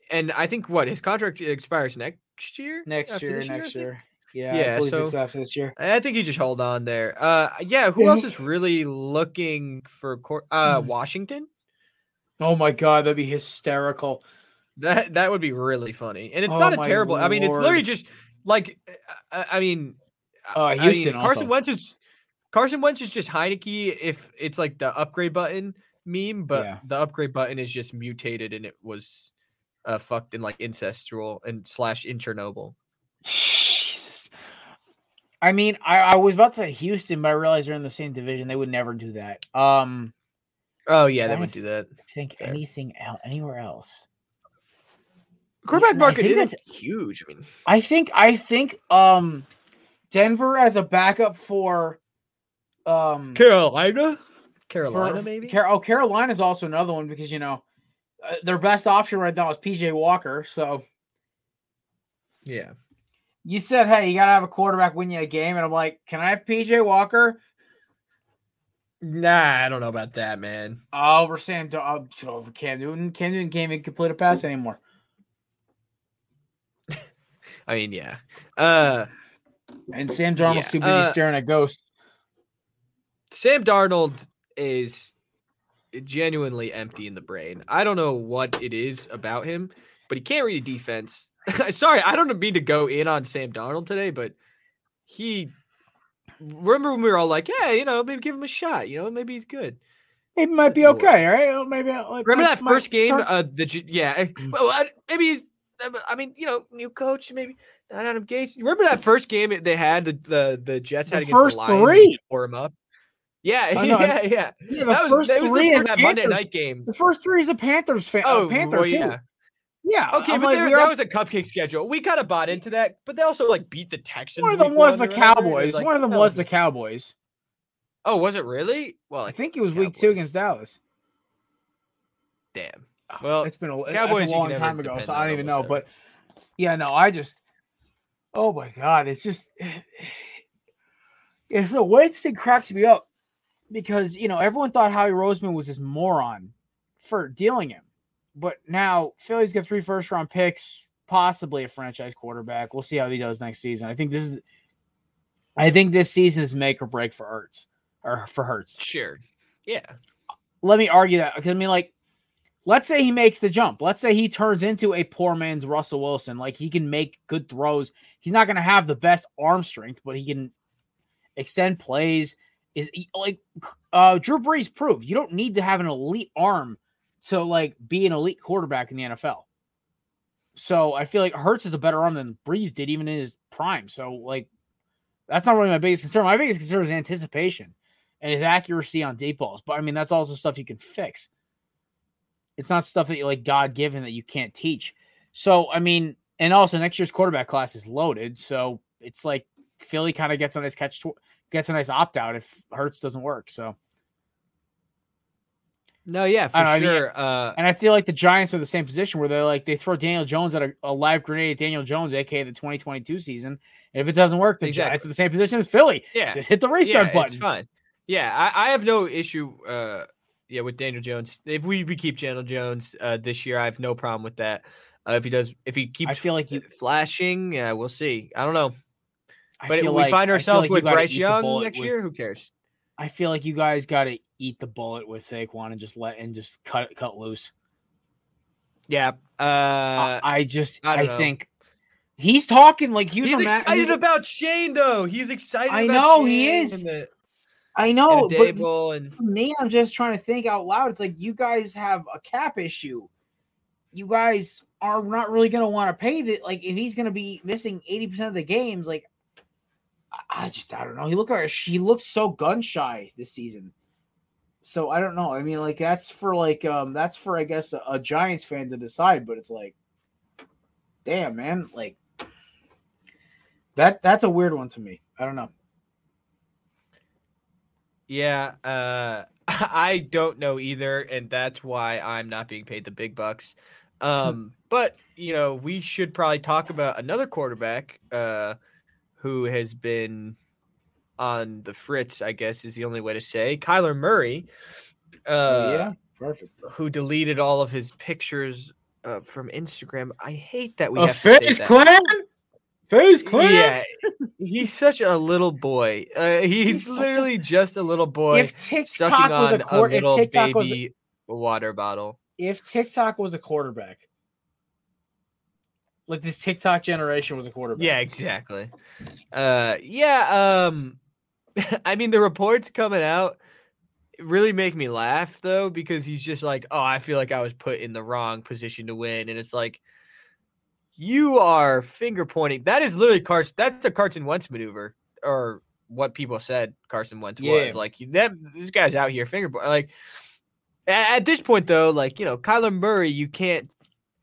and I think his contract expires next year. Next year. Yeah. I believe it's after this year. I think you just hold on there. Who else is really looking for Washington? Oh my God, that'd be hysterical. That would be really funny. And it's not a terrible Lord. I mean, it's literally just like Houston also. Carson Wentz is just Heineke if it's like the upgrade button meme, but the upgrade button is just mutated and it was fucked in like incestual and / in Chernobyl. Jesus. I mean, I was about to say Houston, but I realized they're in the same division. They would never do that. They would do that. I think anything else, anywhere else. Quarterback market is huge. I mean, I think Denver as a backup for Carolina, maybe. Carolina is also another one because their best option right now is PJ Walker. So, yeah, you said, hey, you gotta have a quarterback win you a game, and I'm like, can I have PJ Walker? Nah, I don't know about that, man. Over Cam Newton. Cam Newton can't even complete a pass anymore. I mean, yeah. And Sam Darnold's too busy staring at ghosts. Sam Darnold is genuinely empty in the brain. I don't know what it is about him, but he can't read a defense. Sorry, I don't mean to go in on Sam Darnold today, but he... Remember when we were all like, yeah, maybe give him a shot. Maybe he's good. It might be okay, right? Maybe. Remember that first game? Maybe he's... I mean, new coach, maybe not Adam Gase. You remember that first game they had the Jets had against the Lions? Three tore him up. Yeah. Yeah, that Monday night game. The first three is a Panthers fan. Oh, Panther too. Yeah. Okay, that was a cupcake schedule. We kind of bought into that, but they also beat the Texans. One of them was the Cowboys. One of them was the Cowboys. Oh, was it really? Well, I think it was Cowboys. Week 2 against Dallas. Damn. Well, it's been a long time ago, so I don't even know. Ever. But yeah, no, oh my God, so Winston cracks me up because everyone thought Howie Roseman was this moron for dealing him, but now Philly's got 3 first-round picks, possibly a franchise quarterback. We'll see how he does next season. I think this season is make or break for Hurts Sure, yeah. Let me argue that because let's say he makes the jump. Let's say he turns into a poor man's Russell Wilson. He can make good throws. He's not going to have the best arm strength, but he can extend plays. Drew Brees proved you don't need to have an elite arm to be an elite quarterback in the NFL. So I feel Hurts is a better arm than Brees did even in his prime. So that's not really my biggest concern. My biggest concern is anticipation and his accuracy on deep balls. But that's also stuff you can fix. It's not stuff that you God-given that you can't teach. So, and also next year's quarterback class is loaded. So it's Philly kind of gets a nice gets a nice opt-out if Hurts doesn't work. So. No, yeah, for sure. And I feel the Giants are the same position where they're they throw Daniel Jones at a live grenade at Daniel Jones, a.k.a. the 2022 season. And if it doesn't work, the Giants are the same position as Philly. Yeah. Just hit the restart button. It's fine. Yeah, I have no issue with Daniel Jones. If we keep Daniel Jones this year, I have no problem with that. If he keeps flashing, yeah, we'll see. I don't know. But if we find ourselves with Bryce Young next year, who cares? I feel you guys got to eat the bullet with Saquon and just cut loose. Yeah. I think he's talking he's excited about Shane though. He's excited. I know he is. I know, but me, I'm just trying to think out loud. It's you guys have a cap issue. You guys are not really going to want to pay that. If he's going to be missing 80% of the games, I don't know. He looks so gun shy this season. So I don't know. That's for that's for I guess a Giants fan to decide. But it's damn man, that's a weird one to me. I don't know. Yeah, I don't know either, and that's why I'm not being paid the big bucks. But, we should probably talk about another quarterback who has been on the fritz, I guess is the only way to say. Kyler Murray, perfect. Who deleted all of his pictures from Instagram. I hate that we have to say that. Face clean. Yeah, he's such a little boy. He's literally just a little boy. If TikTok sucking was on a little baby water bottle. If TikTok was a quarterback, like this TikTok generation was a quarterback. Yeah, exactly. I mean, the reports coming out really make me laugh, though, because he's just like, oh, I feel like I was put in the wrong position to win. And it's like, you are finger pointing. That is literally Carson. That's a Carson Wentz maneuver, or what people said Carson Wentz was. Like, that this guy's out here finger pointing. Like, at this point, though, like, you know, Kyler Murray, you can't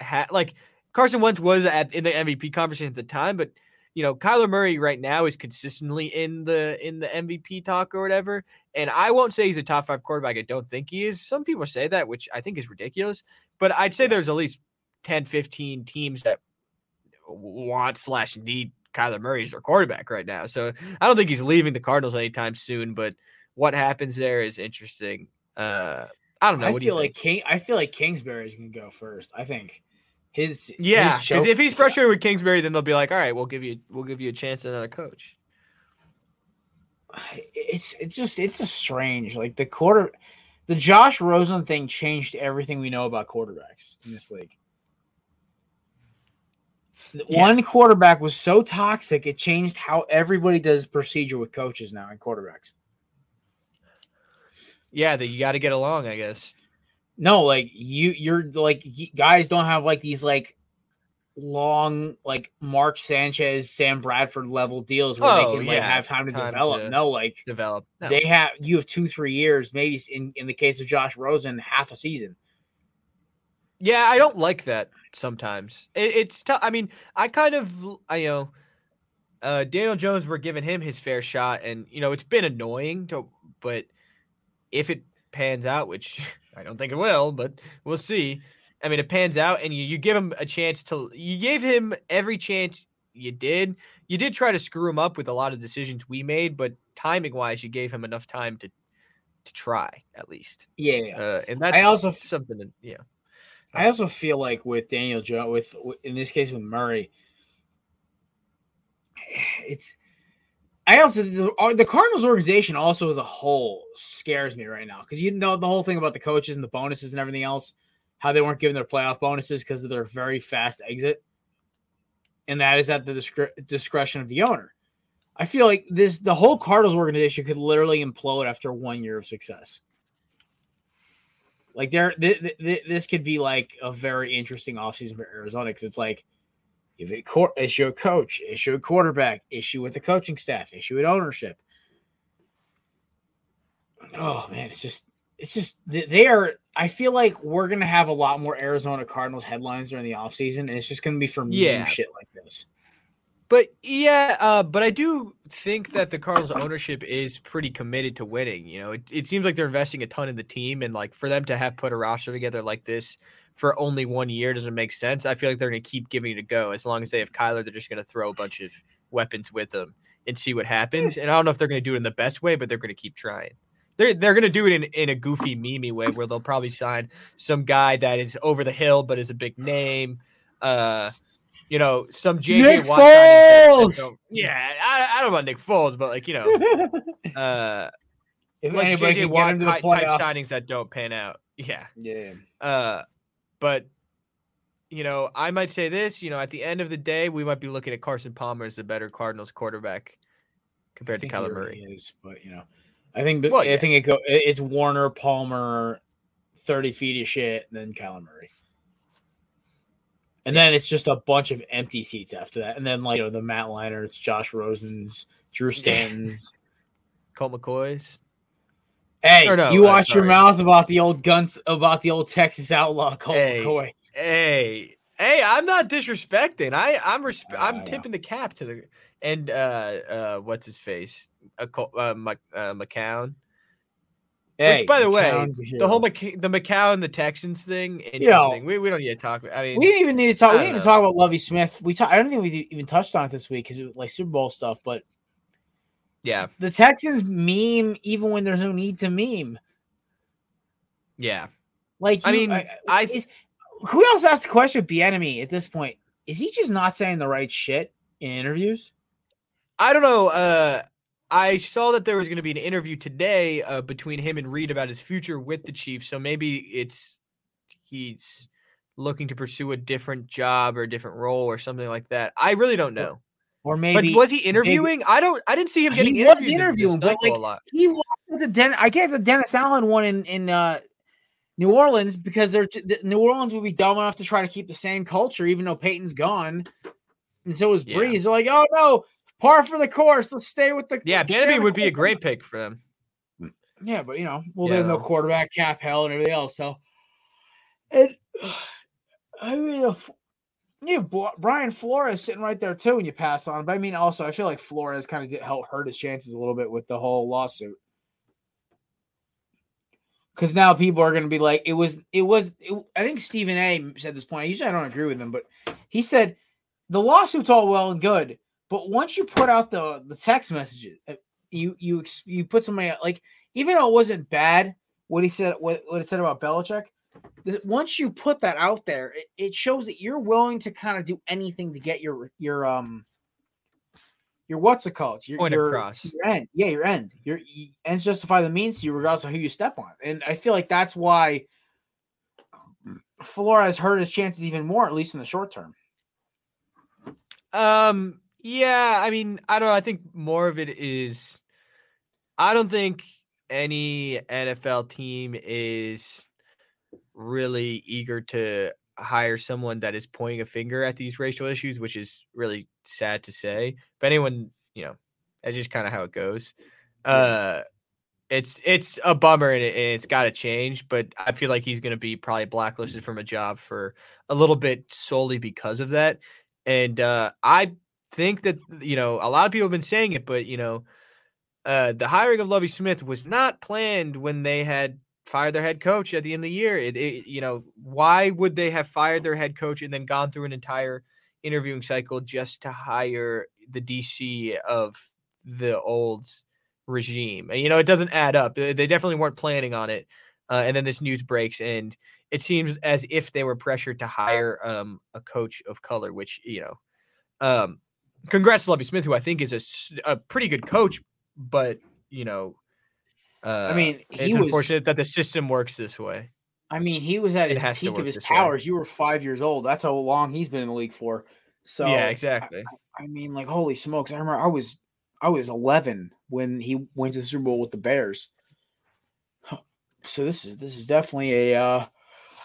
have, like, Carson Wentz was in the MVP conversation at the time, but, you know, Kyler Murray right now is consistently in the MVP talk or whatever. And I won't say he's a top five quarterback. I don't think he is. Some people say that, which I think is ridiculous, but I'd say there's at least 10, 15 teams that want/need Kyler Murray as their quarterback right now. So I don't think he's leaving the Cardinals anytime soon, but what happens there is interesting. I don't know. I feel like Kingsbury's going to go first. I think because if he's frustrated with Kingsbury, then they'll be like, all right, we'll give you a chance at another coach. It's strange, like the Josh Rosen thing changed everything we know about quarterbacks in this league. Yeah. One quarterback was so toxic, it changed how everybody does procedure with coaches now and quarterbacks. Yeah, that you got to get along, I guess. No, like you're like guys don't have like these like long like Mark Sanchez, Sam Bradford level deals where they can like have time to develop. They have 2-3 years, maybe in the case of Josh Rosen, half a season. Yeah, I don't like that sometimes. It's tough. I mean, Daniel Jones, we're giving him his fair shot, and you know it's been annoying but if it pans out, which I don't think it will, but we'll see. I mean, it pans out, and you give him a chance you gave him every chance you did. You did try to screw him up with a lot of decisions we made, but timing-wise, you gave him enough time to try, at least. Yeah. And that's something that, yeah. I also feel like with Daniel Jones, in this case with Murray, the Cardinals organization also as a whole scares me right now, because you know the whole thing about the coaches and the bonuses and everything else, how they weren't given their playoff bonuses because of their very fast exit, and that is at the discretion of the owner. I feel like the whole Cardinals organization could literally implode after 1 year of success. Like this could be like a very interesting offseason for Arizona, because it's like, if it issue a coach, issue a quarterback, issue with the coaching staff, issue with ownership. Oh man, it's just they are. I feel like we're gonna have a lot more Arizona Cardinals headlines during the offseason, and it's just gonna be from new shit like this. But but I do think that the Cardinals ownership is pretty committed to winning. You know, it seems like they're investing a ton in the team, and like for them to have put a roster together like this for only 1 year doesn't make sense. I feel like they're going to keep giving it a go. As long as they have Kyler, they're just going to throw a bunch of weapons with them and see what happens. And I don't know if they're going to do it in the best way, but they're going to keep trying. They're going to do it in a goofy, memey way where they'll probably sign some guy that is over the hill but is a big name. You know, some J.J. Watt. I don't know about Nick Foles, but like, you know. Like J.J. Watt type signings that don't pan out. Yeah. Yeah. But, you know, I might say this, you know, at the end of the day, we might be looking at Carson Palmer as the better Cardinals quarterback compared to Kyler Murray. Is, but, you know, I think it's Warner, Palmer, 30 feet of shit, and then Kyler Murray. And then it's just a bunch of empty seats after that. And then, like, you know, the Matt Leinarts, Josh Rosen's, Drew Stanton's. Colt McCoy's. Hey, your mouth about the old guns, about the old Texas outlaw, Colt McCoy. Hey, I'm not disrespecting. I'm tipping the cap to the and what's his face, McCown. Hey, which, by the McCown's way, the whole the McCown and the Texans thing, interesting. We don't need to talk about. I mean, we didn't even need to talk. We didn't even talk about Lovie Smith. I don't think we even touched on it this week because it was like Super Bowl stuff. But yeah, the Texans meme even when there's no need to meme. Yeah, like who else asked the question? Bieniemy at this point, is he just not saying the right shit in interviews? I don't know. I saw that there was going to be an interview today between him and Reed about his future with the Chiefs. So maybe he's looking to pursue a different job or a different role or something like that. I really don't know. Or maybe, but was he interviewing? Maybe, I didn't see him getting interviewed. He was interviewing, but like, a lot. He was I gave the Dennis Allen one in New Orleans because New Orleans would be dumb enough to try to keep the same culture, even though Peyton's gone, and so was Breeze. Yeah. They're like, oh no, par for the course. Let's stay with the Bannaby would be a great pick for them. Yeah, but you know, there's no quarterback, cap hell, and everything else. So, I mean. You have Brian Flores sitting right there too when you pass on. But I mean, also, I feel like Flores kind of helped hurt his chances a little bit with the whole lawsuit. Because now people are going to be like, I think Stephen A. said this point. Usually I don't agree with him, but he said the lawsuit's all well and good, but once you put out the text messages, you put somebody out, like, even though it wasn't bad, what it said about Belichick, once you put that out there, it shows that you're willing to kind of do anything to get your point across. Your end. Yeah, your end. Your ends justify the means to you, regardless of who you step on. And I feel like that's why Flores hurt his chances even more, at least in the short term. Yeah, I mean, I don't know. I think more of it is, I don't think any NFL team is really eager to hire someone that is pointing a finger at these racial issues, which is really sad to say. But anyone, you know, that's just kind of how it goes. It's a bummer and it's got to change, but I feel like he's going to be probably blacklisted from a job for a little bit solely because of that. And I think that, you know, a lot of people have been saying it, but, you know, the hiring of Lovie Smith was not planned when they had fired their head coach at the end of the year. You know, why would they have fired their head coach and then gone through an entire interviewing cycle just to hire the DC of the old regime? And, you know, it doesn't add up. They definitely weren't planning on it. And then this news breaks, and it seems as if they were pressured to hire a coach of color, which, you know, congrats to Lovie Smith, who I think is a pretty good coach, but, you know, I mean, it's unfortunate that the system works this way. I mean, he was at his peak of his powers. Way. You were 5 years old. That's how long he's been in the league for. So yeah, exactly. I mean, like, holy smokes! I remember I was 11 when he went to the Super Bowl with the Bears. So this is definitely a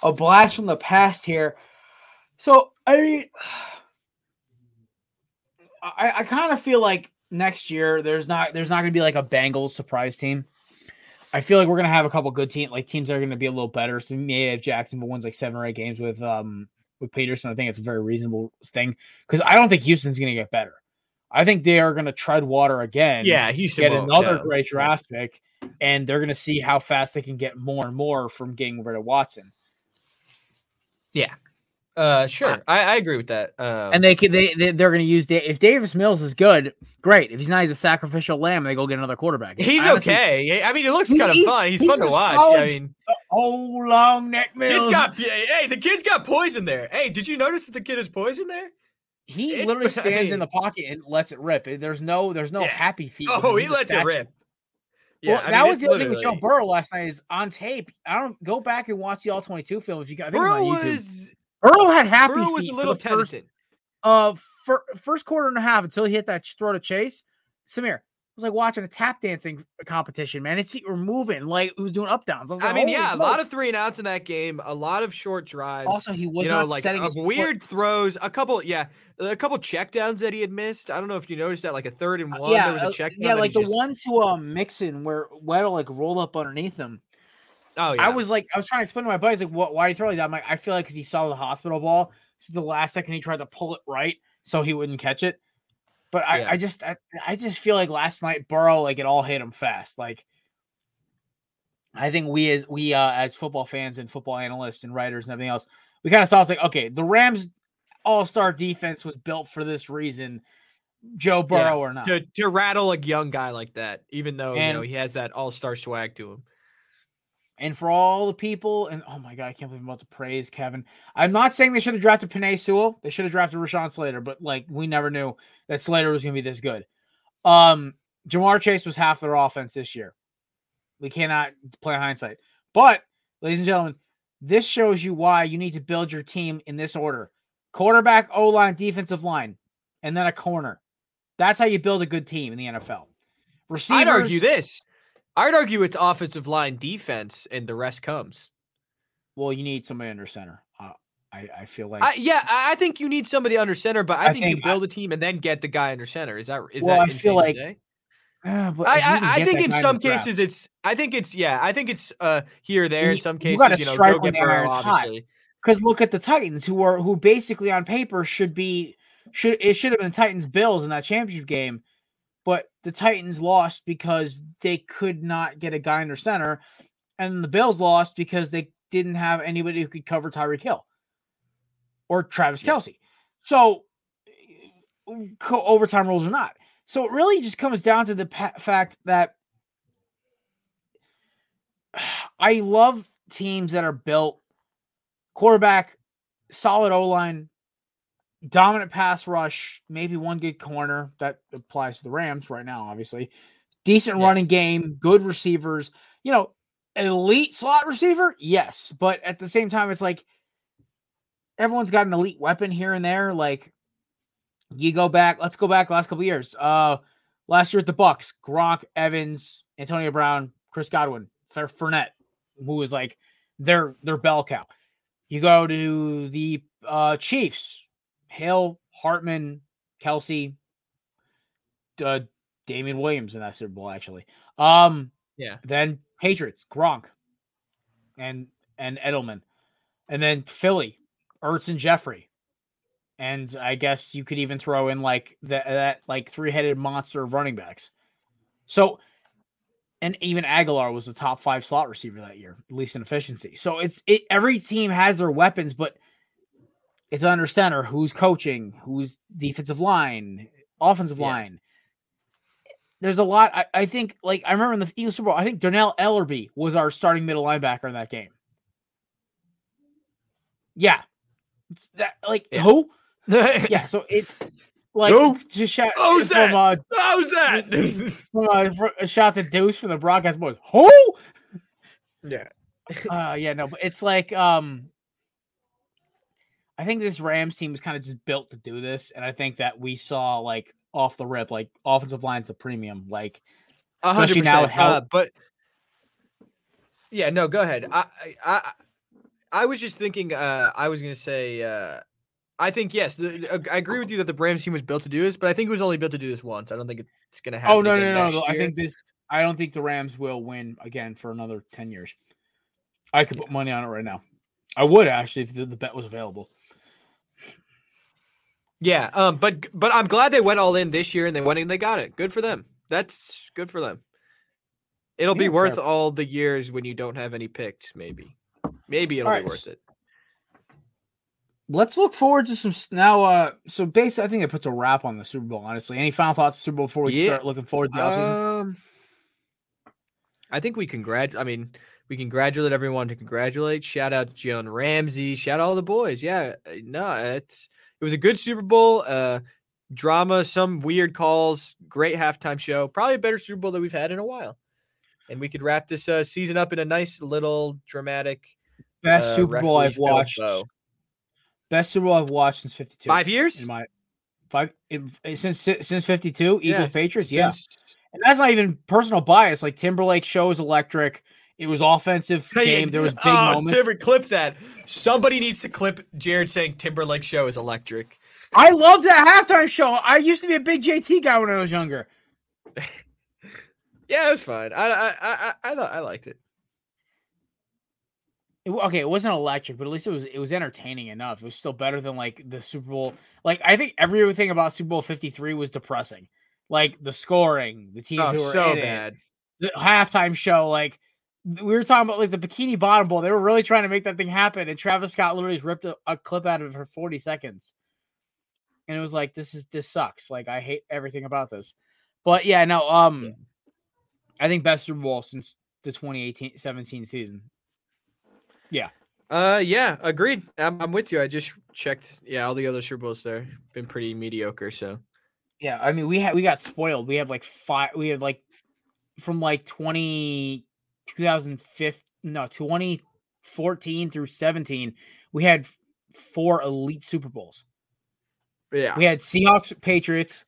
blast from the past here. So I mean, I kind of feel like next year there's not going to be like a Bengals surprise team. I feel like we're gonna have a couple good teams that are gonna be a little better. So maybe if Jacksonville wins like 7 or 8 games with Peterson, I think it's a very reasonable thing because I don't think Houston's gonna get better. I think they are gonna tread water again. Yeah, Houston get another great draft pick, and they're gonna see how fast they can get more and more from getting rid of Watson. Yeah, sure, I agree with that. And they're gonna use if Davis Mills is good. Great. If he's not, he's a sacrificial lamb. They go get another quarterback. He's honestly, okay. I mean, he looks kind of fun. He's fun to watch. I mean, long neck Mills. The kid's got poison there. Hey, did you notice that the kid is poison there? He literally stands in the pocket and lets it rip. There's no happy feet. Oh, he lets it rip. Yeah, well, that was the other thing with Joe Burrow last night is on tape. I don't go back and watch the All-22 film if you got. Burrow was had happy feet. Burrow was a little tension. First quarter and a half until he hit that throw to Chase. Samir, it was like watching a tap dancing competition, man. His feet were moving like he was doing up downs. I mean, a lot of 3 and outs in that game, a lot of short drives. Also, he was not like setting his weird throws, a couple check downs that he had missed. I don't know if you noticed that, like a 3rd and 1, there was a check down. Yeah, like the one to Mixon where Weddle like rolled up underneath him. Oh yeah. I was trying to explain to my buddies like, what? Why do you throw like that? I'm like, I feel like because he saw the hospital ball. So the last second he tried to pull it right so he wouldn't catch it. But I just feel like last night Burrow, like it all hit him fast. Like I think we as football fans and football analysts and writers and everything else, we kind of saw it's like, okay, the Rams all-star defense was built for this reason, Joe Burrow or not. To rattle a young guy like that, even though he has that all-star swag to him. And for all the people, and oh my God, I can't believe I'm about to praise Kevin. I'm not saying they should have drafted Penei Sewell. They should have drafted Rashawn Slater, but like we never knew that Slater was going to be this good. Ja'Marr Chase was half their offense this year. We cannot play hindsight. But, ladies and gentlemen, This shows you why you need to build your team in this order. Quarterback, O-line, defensive line, and then a corner. That's how you build a good team in the NFL. Receivers, I'd argue it's offensive line, defense, and the rest comes. Well, you need somebody under center. I feel like. I think you need somebody under center, but I think you build a team and then get the guy under center. Is that insane to say? I think in some cases it's here or there. In some cases, go get Burrow, obviously. Because look at the Titans, who basically on paper should have been Titans Bills in that championship game, but the Titans lost because they could not get a guy under center, and the Bills lost because they didn't have anybody who could cover Tyreek Hill or Travis Kelsey. So overtime rules or not. So it really just comes down to the fact that I love teams that are built quarterback, solid O-line, dominant pass rush, maybe one good corner. That applies to the Rams right now, obviously. Decent running game, good receivers. Elite slot receiver? Yes. But at the same time, it's like everyone's got an elite weapon here and there. Like, you go back. Let's go back last couple of years. Last year at the Bucs, Gronk, Evans, Antonio Brown, Chris Godwin, Fournette, who was like their bell cow. You go to the Chiefs, Hill, Hartman, Kelsey, Damian Williams in that Super Bowl actually. Then Patriots, Gronk, and Edelman, and then Philly, Ertz and Jeffrey. And I guess you could even throw in like that like three-headed monster of running backs. So, and even Aguilar was a top 5 slot receiver that year, at least in efficiency. So it's every team has their weapons, but it's under center, who's coaching, who's defensive line, offensive line. There's a lot. I think like I remember in the Eagles Super Bowl, I think Darnell Ellerbe was our starting middle linebacker in that game. Yeah, that like who? Yeah, so it like nope. Just shout from how's that? From a shout to Deuce from the broadcast boys. Who? Yeah. But it's like I think this Rams team was kind of just built to do this, and I think that we saw like off the rip, like offensive line's a premium, like especially 100%, now it helped. But yeah, no, go ahead. I was just thinking. I was gonna say. I think, yes, I agree with you that the Rams team was built to do this, but I think it was only built to do this once. I don't think it's going to happen. Oh, no. I don't think the Rams will win again for another 10 years. I could put money on it right now. I would, actually, if the bet was available. Yeah, but I'm glad they went all in this year, and they went and they got it. Good for them. That's good for them. It'll be worth all the years when you don't have any picks, maybe. Maybe it'll be worth it. Let's look forward to some now. So basically, I think it puts a wrap on the Super Bowl. Honestly, any final thoughts on the Super Bowl before we start looking forward to the offseason? I think we congratulate everyone to congratulate. Shout out Jalen Ramsey. Shout out all the boys. Yeah, no, it was a good Super Bowl. Drama, some weird calls, great halftime show. Probably a better Super Bowl than we've had in a while. And we could wrap this season up in a nice little dramatic. Best Super Bowl I've watched. Show. Best Super Bowl I've watched since 52. 5 years? Since 52, Eagles Patriots, And that's not even personal bias. Like Timberlake's show was electric. It was offensive game. There was big moments. Timberlake, clip that. Somebody needs to clip Jared saying Timberlake's show is electric. I loved that halftime show. I used to be a big JT guy when I was younger. It was fine. I liked it. Okay, it wasn't electric, but at least it was entertaining enough. It was still better than like the Super Bowl. Like I think everything about Super Bowl 53 was depressing, like the scoring, the teams who were so bad, the halftime show. Like we were talking about, like the Bikini Bottom Bowl. They were really trying to make that thing happen, and Travis Scott literally ripped a clip out of it for 40 seconds, and it was like this sucks. Like I hate everything about this. But yeah, no, I think best Super Bowl since the 2018-17 season. Yeah. Agreed. I'm with you. I just checked. Yeah, all the other Super Bowls there been pretty mediocre. So, yeah, I mean, we got spoiled. We have like five. We had like from like 2015 14 through 17, we had four elite Super Bowls. Yeah. We had Seahawks, Patriots.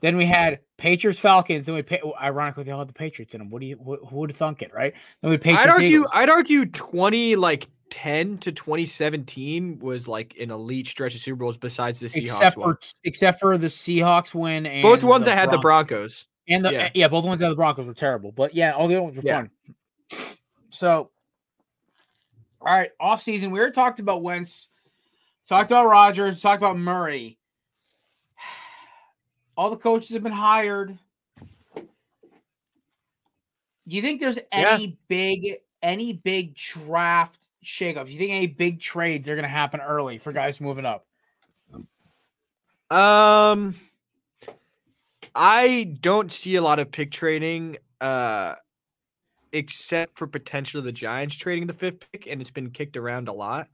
Then we had Patriots, Falcons. Then we ironically they all had the Patriots in them. What do you? Who would have thunk it, right? Then we Patriots. I'd argue 2010 to 2017 was like an elite stretch of Super Bowls besides the Seahawks. Except for the Seahawks win and both ones that had the Broncos. And the, yeah, both ones that had the Broncos were terrible. But yeah, all the other ones were fun. So, all right, offseason. We already talked about Wentz, talked about Rodgers, talked about Murray. All the coaches have been hired. Do you think there's any big draft shakeups? Do you think any big trades are going to happen early for guys moving up? I don't see a lot of pick trading, except for potentially the Giants trading the fifth pick, and it's been kicked around a lot.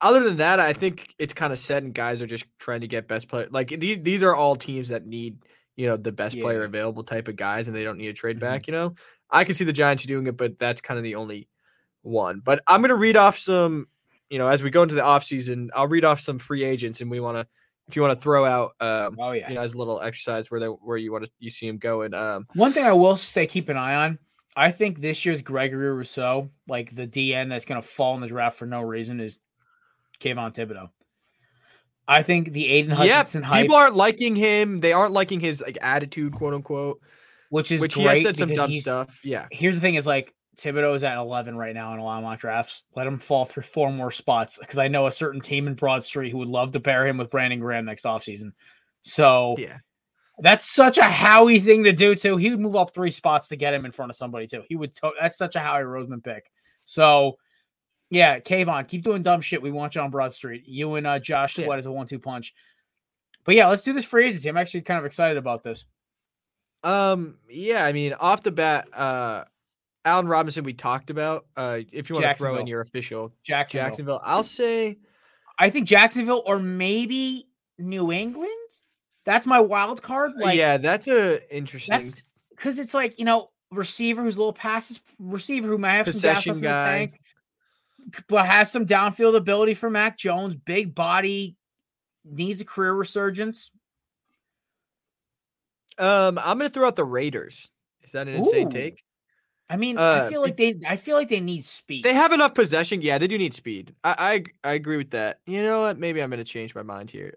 Other than that, I think it's kind of set, and guys are just trying to get best player. Like these are all teams that need, the best player available type of guys, and they don't need a trade back. I can see the Giants doing it, but that's kind of the only one. But I'm going to read off some, as we go into the offseason, I'll read off some free agents, and if you want to throw out, as a little exercise where you see them going. One thing I will say, keep an eye on. I think this year's Gregory Rousseau, like the DN that's going to fall in the draft for no reason, is Kayvon Thibodeau. I think the Aiden Hutchinson hype. People aren't liking him. They aren't liking his attitude, quote unquote, which great. He has said some dumb stuff. Yeah. Here's the thing: is Thibodeau is at 11 right now in a lot of my drafts. Let him fall through four more spots because I know a certain team in Broad Street who would love to pair him with Brandon Graham next offseason. So that's such a Howie thing to do too. He would move up three spots to get him in front of somebody too. He would. That's such a Howie Roseman pick. So. Yeah, Kayvon, keep doing dumb shit. We want you on Broad Street. You and Josh Sweat is a 1-2 punch. But yeah, let's do this free agency. I'm actually kind of excited about this. Off the bat, Allen Robinson we talked about. If you want to throw in your official Jacksonville, I'll say I think Jacksonville or maybe New England. That's my wild card. That's interesting. Because it's receiver who's a little passes receiver who might have possession some gas left in the tank. But has some downfield ability for Mac Jones. Big body, needs a career resurgence. I'm going to throw out the Raiders. Is that an insane take? I mean, I feel like they need speed. They have enough possession. Yeah, they do need speed. I agree with that. You know what? Maybe I'm going to change my mind here.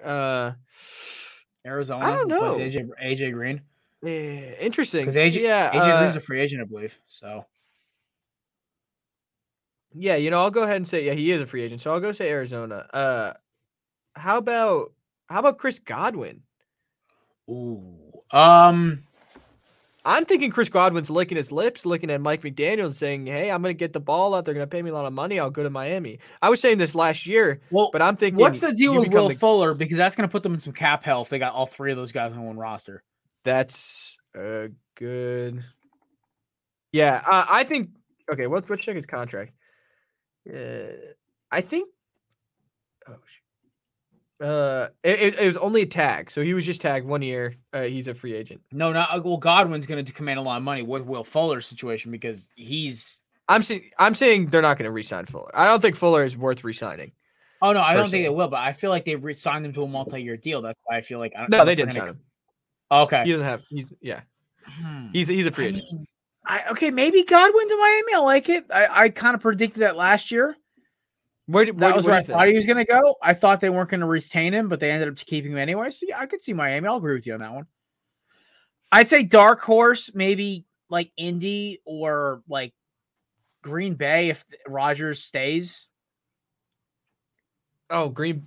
Arizona. I don't know. AJ Green. Yeah, interesting. Because AJ Green's a free agent, I believe. So. Yeah, I'll go ahead and say, he is a free agent, so I'll go say Arizona. How about Chris Godwin? Ooh. I'm thinking Chris Godwin's licking his lips, looking at Mike McDaniel and saying, hey, I'm going to get the ball out. They're going to pay me a lot of money. I'll go to Miami. I was saying this last year, but I'm thinking. What's the deal with Will Fuller? Because that's going to put them in some cap hell if they got all three of those guys on one roster. That's good. Yeah, I think. Okay, let's check his contract. I think. Oh, shoot. It was only a tag, so he was just tagged 1 year. He's a free agent. No, not well. Godwin's going to command a lot of money with Will Fuller's situation because he's. I'm saying they're not going to re-sign Fuller. I don't think Fuller is worth re-signing. Oh no, I don't think they will. But I feel like they re-signed him to a multi-year deal. That's why I feel like they didn't sign him. Okay, he doesn't have. He's a free agent. Maybe Godwin to Miami. I like it. I kind of predicted that last year. I thought he was going to go. I thought they weren't going to retain him, but they ended up keeping him anyway. So, I could see Miami. I'll agree with you on that one. I'd say dark horse, maybe Indy or Green Bay if Rodgers stays. Oh, Green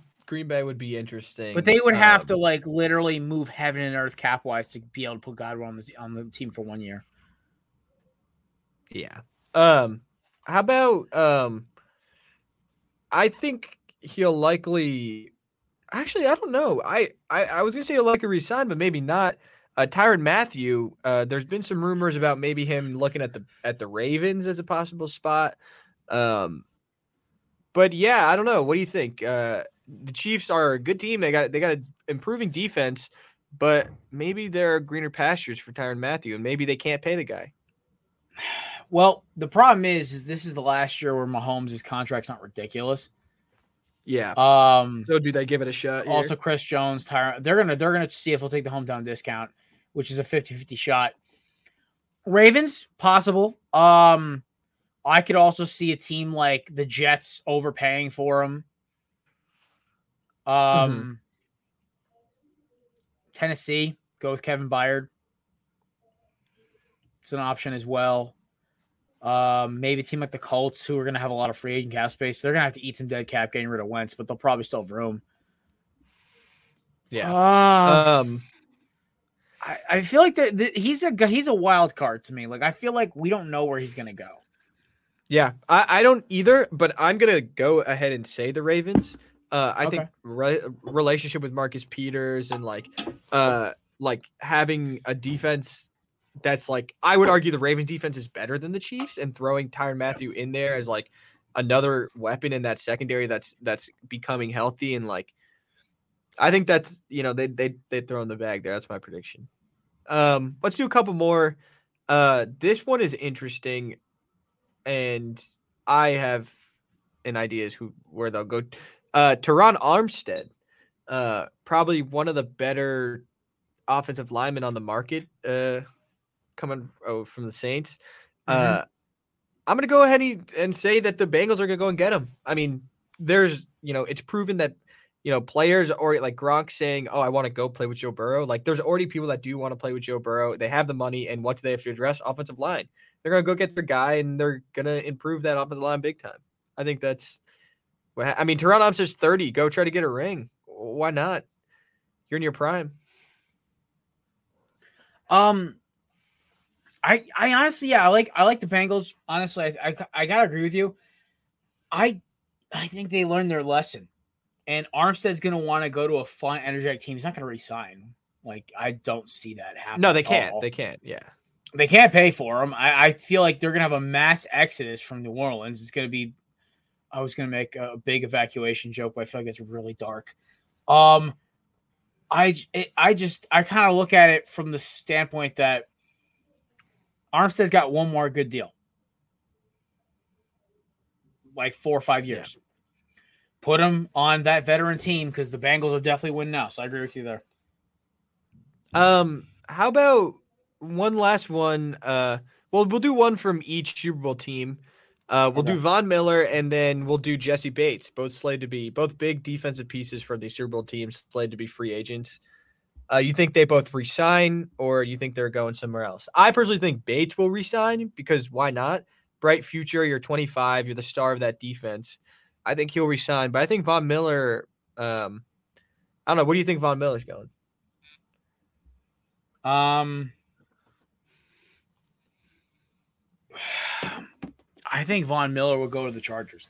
Bay would be interesting. But they would have to literally move heaven and earth cap-wise to be able to put Godwin on the team for 1 year. Yeah. How about I think he'll likely I don't know. I was gonna say he'll likely resign, but maybe not. Tyrann Mathieu, there's been some rumors about maybe him looking at the Ravens as a possible spot. But yeah, I don't know. What do you think? The Chiefs are a good team. They got an improving defense, but maybe there are greener pastures for Tyrann Mathieu, and maybe they can't pay the guy. Well, the problem is this is the last year where Mahomes' contract's not ridiculous. Yeah. So do they give it a shot? Also, here? Chris Jones, Tyron, they're gonna see if they'll take the hometown discount, which is a 50-50 shot. Ravens, possible. I could also see a team like the Jets overpaying for him. Tennessee, go with Kevin Byard. It's an option as well. Maybe a team like the Colts, who are going to have a lot of free agent cap space. They're going to have to eat some dead cap getting rid of Wentz, but they'll probably still have room. Yeah. I feel like he's a wild card to me. Like, I feel like we don't know where he's going to go. Yeah, I don't either, but I'm going to go ahead and say the Ravens. I think relationship with Marcus Peters and like having a defense that's like, I would argue the Ravens defense is better than the Chiefs, and throwing Tyrann Mathieu in there as like another weapon in that secondary that's becoming healthy, and like I think that's, you know, they throw in the bag there. That's my prediction. Let's do a couple more. This one is interesting, and I have an idea as where they'll go. Teron Armstead, probably one of the better offensive linemen on the market, coming from the Saints. I'm going to go ahead and say that the Bengals are going to go and get him. I mean, there's, you know, it's proven that, you know, players or like Gronk saying, oh, I want to go play with Joe Burrow. Like, there's already people that do want to play with Joe Burrow. They have the money, and what do they have to address? Offensive line. They're going to go get their guy, and they're going to improve that offensive line big time. I think that's, I mean, Teron Armstead's 30. Go try to get a ring. Why not? You're in your prime. I honestly, yeah, I like the Bengals. Honestly, I gotta agree with you. I think they learned their lesson, and Armstead's gonna want to go to a fun, energetic team. He's not gonna resign. Like, I don't see that happening. No, they can't. All. They can't. Yeah, they can't pay for him. I feel like they're gonna have a mass exodus from New Orleans. It's gonna be. I was gonna make a big evacuation joke, but I feel like it's really dark. I kind of look at it from the standpoint that Armstead's got one more good deal, like 4 or 5 years. Yeah. Put him on that veteran team because the Bengals will definitely win now. So I agree with you there. How about one last one? We'll do one from each Super Bowl team. We'll do Von Miller, and then we'll do Jesse Bates, both big defensive pieces for the Super Bowl teams, slated to be free agents. You think they both resign, or you think they're going somewhere else? I personally think Bates will resign because why not? Bright future. You're 25. You're the star of that defense. I think he'll resign, but I think Von Miller. I don't know. What do you think Von Miller's going? I think Von Miller will go to the Chargers.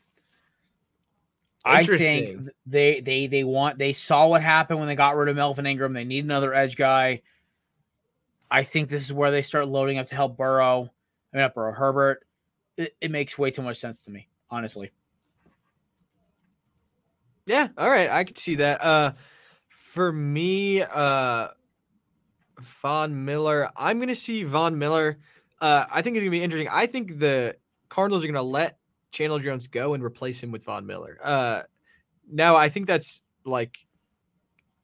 I think they saw what happened when they got rid of Melvin Ingram. They need another edge guy. I think this is where they start loading up to help Burrow. I mean, not Burrow, Herbert. It makes way too much sense to me, honestly. Yeah, all right, I could see that. For me, Von Miller. I'm going to see Von Miller. I think it's going to be interesting. I think the Cardinals are going to let Chandler Jones go and replace him with Von Miller. Now, I think that's like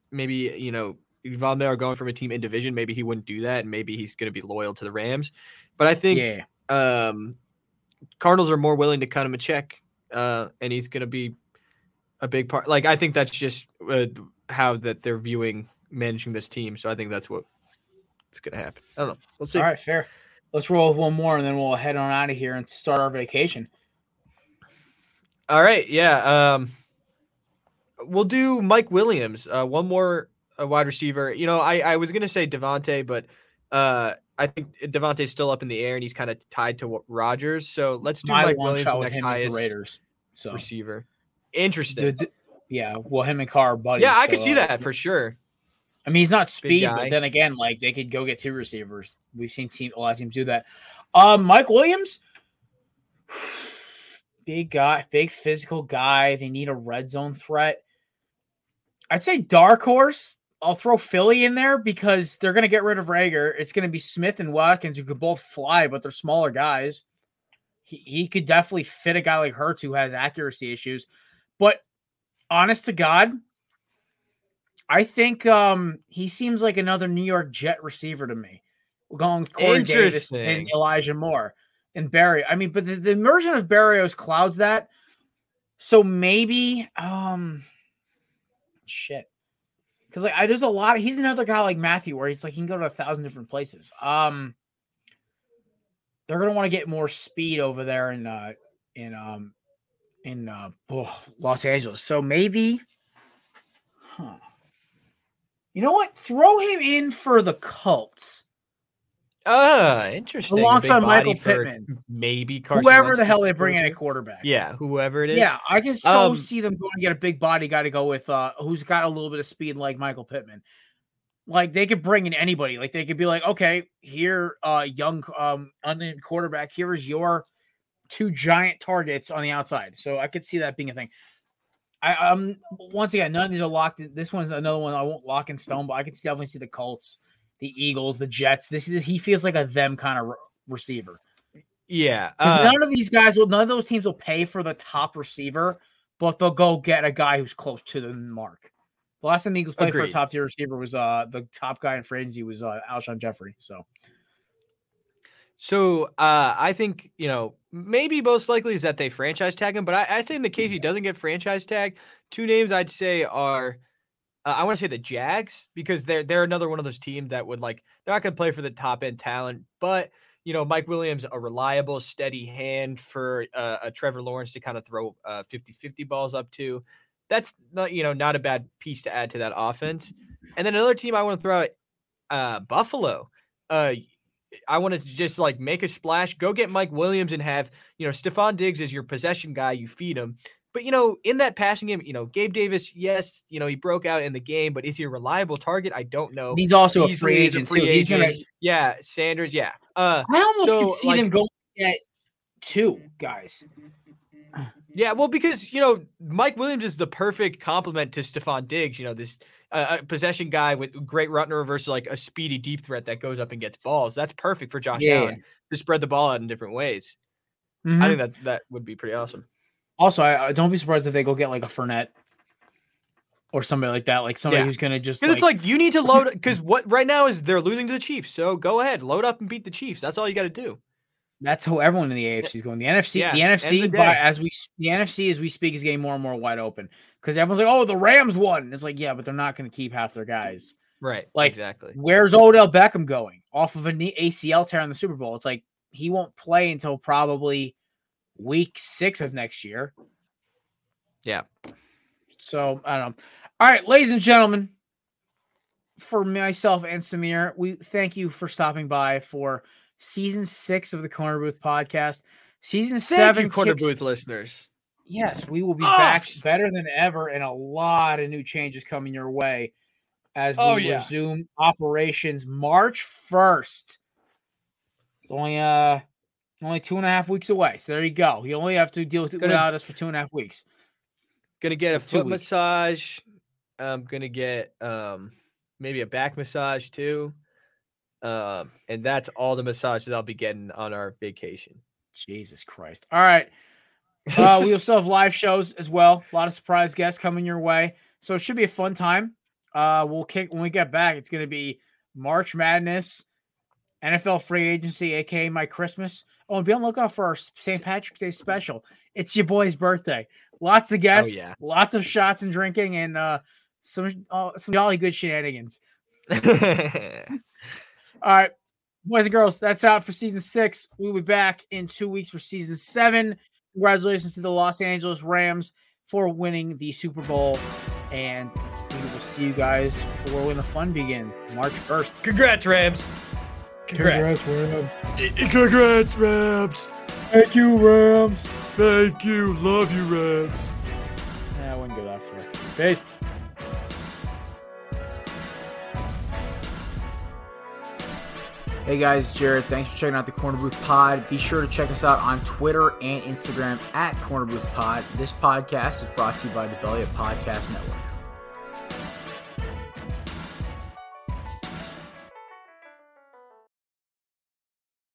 maybe, you know, Von Miller going from a team in division, maybe he wouldn't do that, and maybe he's going to be loyal to the Rams. But I think Cardinals are more willing to cut him a check, and he's going to be a big part. Like, I think that's just how that they're viewing managing this team. So I think that's what's going to happen. I don't know. We'll see. All right, fair. Let's roll with one more, and then we'll head on out of here and start our vacation. All right, yeah. We'll do Mike Williams, one more wide receiver. You know, I was going to say Devontae, but I think Devontae's still up in the air, and he's kind of tied to Rodgers. So let's do Mike Williams, the next highest Raiders, receiver. Interesting. Yeah, well, him and Carr are buddies. Yeah, I could see that for sure. I mean, he's not speed, but then again, like, they could go get two receivers. We've seen a lot of teams do that. Mike Williams, big guy, big physical guy. They need a red zone threat. I'd say dark horse. I'll throw Philly in there because they're going to get rid of Rager. It's going to be Smith and Watkins, who can both fly, but they're smaller guys. he could definitely fit a guy like Hurts who has accuracy issues. But honest to God, I think he seems like another New York Jet receiver to me. We're going with Corey Davis and Elijah Moore and Barry. I mean, but the immersion of Barrios clouds that. So maybe because like there's a lot of, he's another guy like Matthew where he's like he can go to 1,000 different places. They're gonna want to get more speed over there in Los Angeles. So maybe, you know what? Throw him in for the Colts. Interesting. Alongside Michael Pittman, maybe Carson whoever the hell they bring in a quarterback. Yeah, whoever it is. Yeah, I can so see them going to get a big body guy to go with who's got a little bit of speed like Michael Pittman. Like they could bring in anybody. Like they could be like, okay, here, young unnamed quarterback. Here is your two giant targets on the outside. So I could see that being a thing. I'm once again, none of these are locked. This one's another one I won't lock in stone, but I can definitely see the Colts, the Eagles, the Jets. He feels like a them kind of receiver. Yeah. None of these guys will, none of those teams will pay for the top receiver, but they'll go get a guy who's close to the mark. The last time the Eagles played for a top tier receiver was the top guy in free agency was Alshon Jeffrey. So I think, you know, maybe most likely is that they franchise tag him, but I say in the case he doesn't get franchise tag, two names I'd say are, I want to say the Jags, because they're another one of those teams that would like, they're not going to play for the top end talent, but you know, Mike Williams, a reliable, steady hand for a Trevor Lawrence to kind of throw 50-50 balls up to. That's not, you know, not a bad piece to add to that offense. And then another team I want to throw at Buffalo. I want to just like make a splash, go get Mike Williams and have, you know, Stephon Diggs is your possession guy. You feed him. But, you know, in that passing game, you know, Gabe Davis, yes, you know, he broke out in the game, but is he a reliable target? I don't know. He's also a free agent. Yeah, Sanders, yeah. I almost could see them going at two guys. Yeah, well, because, you know, Mike Williams is the perfect complement to Stephon Diggs, you know, this possession guy with great route reverse, like a speedy deep threat that goes up and gets balls. That's perfect for Josh Allen to spread the ball out in different ways. Mm-hmm. I think that would be pretty awesome. Also, I don't be surprised if they go get like a Fournette or somebody like that, like somebody who's going to just like... It's like you need to load because what right now is they're losing to the Chiefs. So go ahead, load up and beat the Chiefs. That's all you got to do. That's how everyone in the AFC is going. The NFC, the NFC as we speak is getting more and more wide open because everyone's like, oh, the Rams won. And it's like, yeah, but they're not going to keep half their guys. Right. Like, exactly. Where's Odell Beckham going off of an ACL tear in the Super Bowl? It's like he won't play until probably week 6 of next year. Yeah. So I don't know. All right, ladies and gentlemen, for myself and Samir, we thank you for stopping by for season 6 of the Corner Booth podcast. Season 7 Corner Booth listeners. Yes, we will be back better than ever, and a lot of new changes coming your way as we resume operations March 1st. It's only 2.5 weeks away. So there you go. You only have to deal with without us for 2.5 weeks. Going to get a foot massage. I'm going to get maybe a back massage too. And that's all the massages I'll be getting on our vacation. Jesus Christ. All right. We also have live shows as well. A lot of surprise guests coming your way. So it should be a fun time. When we get back, it's going to be March Madness, NFL free agency, a.k.a. my Christmas. Oh, and be on the lookout for our St. Patrick's Day special. It's your boy's birthday. Lots of guests, lots of shots and drinking, and some jolly good shenanigans. All right, boys and girls, that's out for season 6. We'll be back in 2 weeks for season 7. Congratulations to the Los Angeles Rams for winning the Super Bowl, and we will see you guys for when the fun begins, March 1st. Congrats, Rams. Congrats, Rams. Thank you, Rams. Thank you. Love you, Rams. I wouldn't go that far. Peace. Hey guys, Jared. Thanks for checking out the Corner Booth Pod. Be sure to check us out on Twitter and Instagram at Corner Booth Pod. This podcast is brought to you by the Belly Up Podcast Network.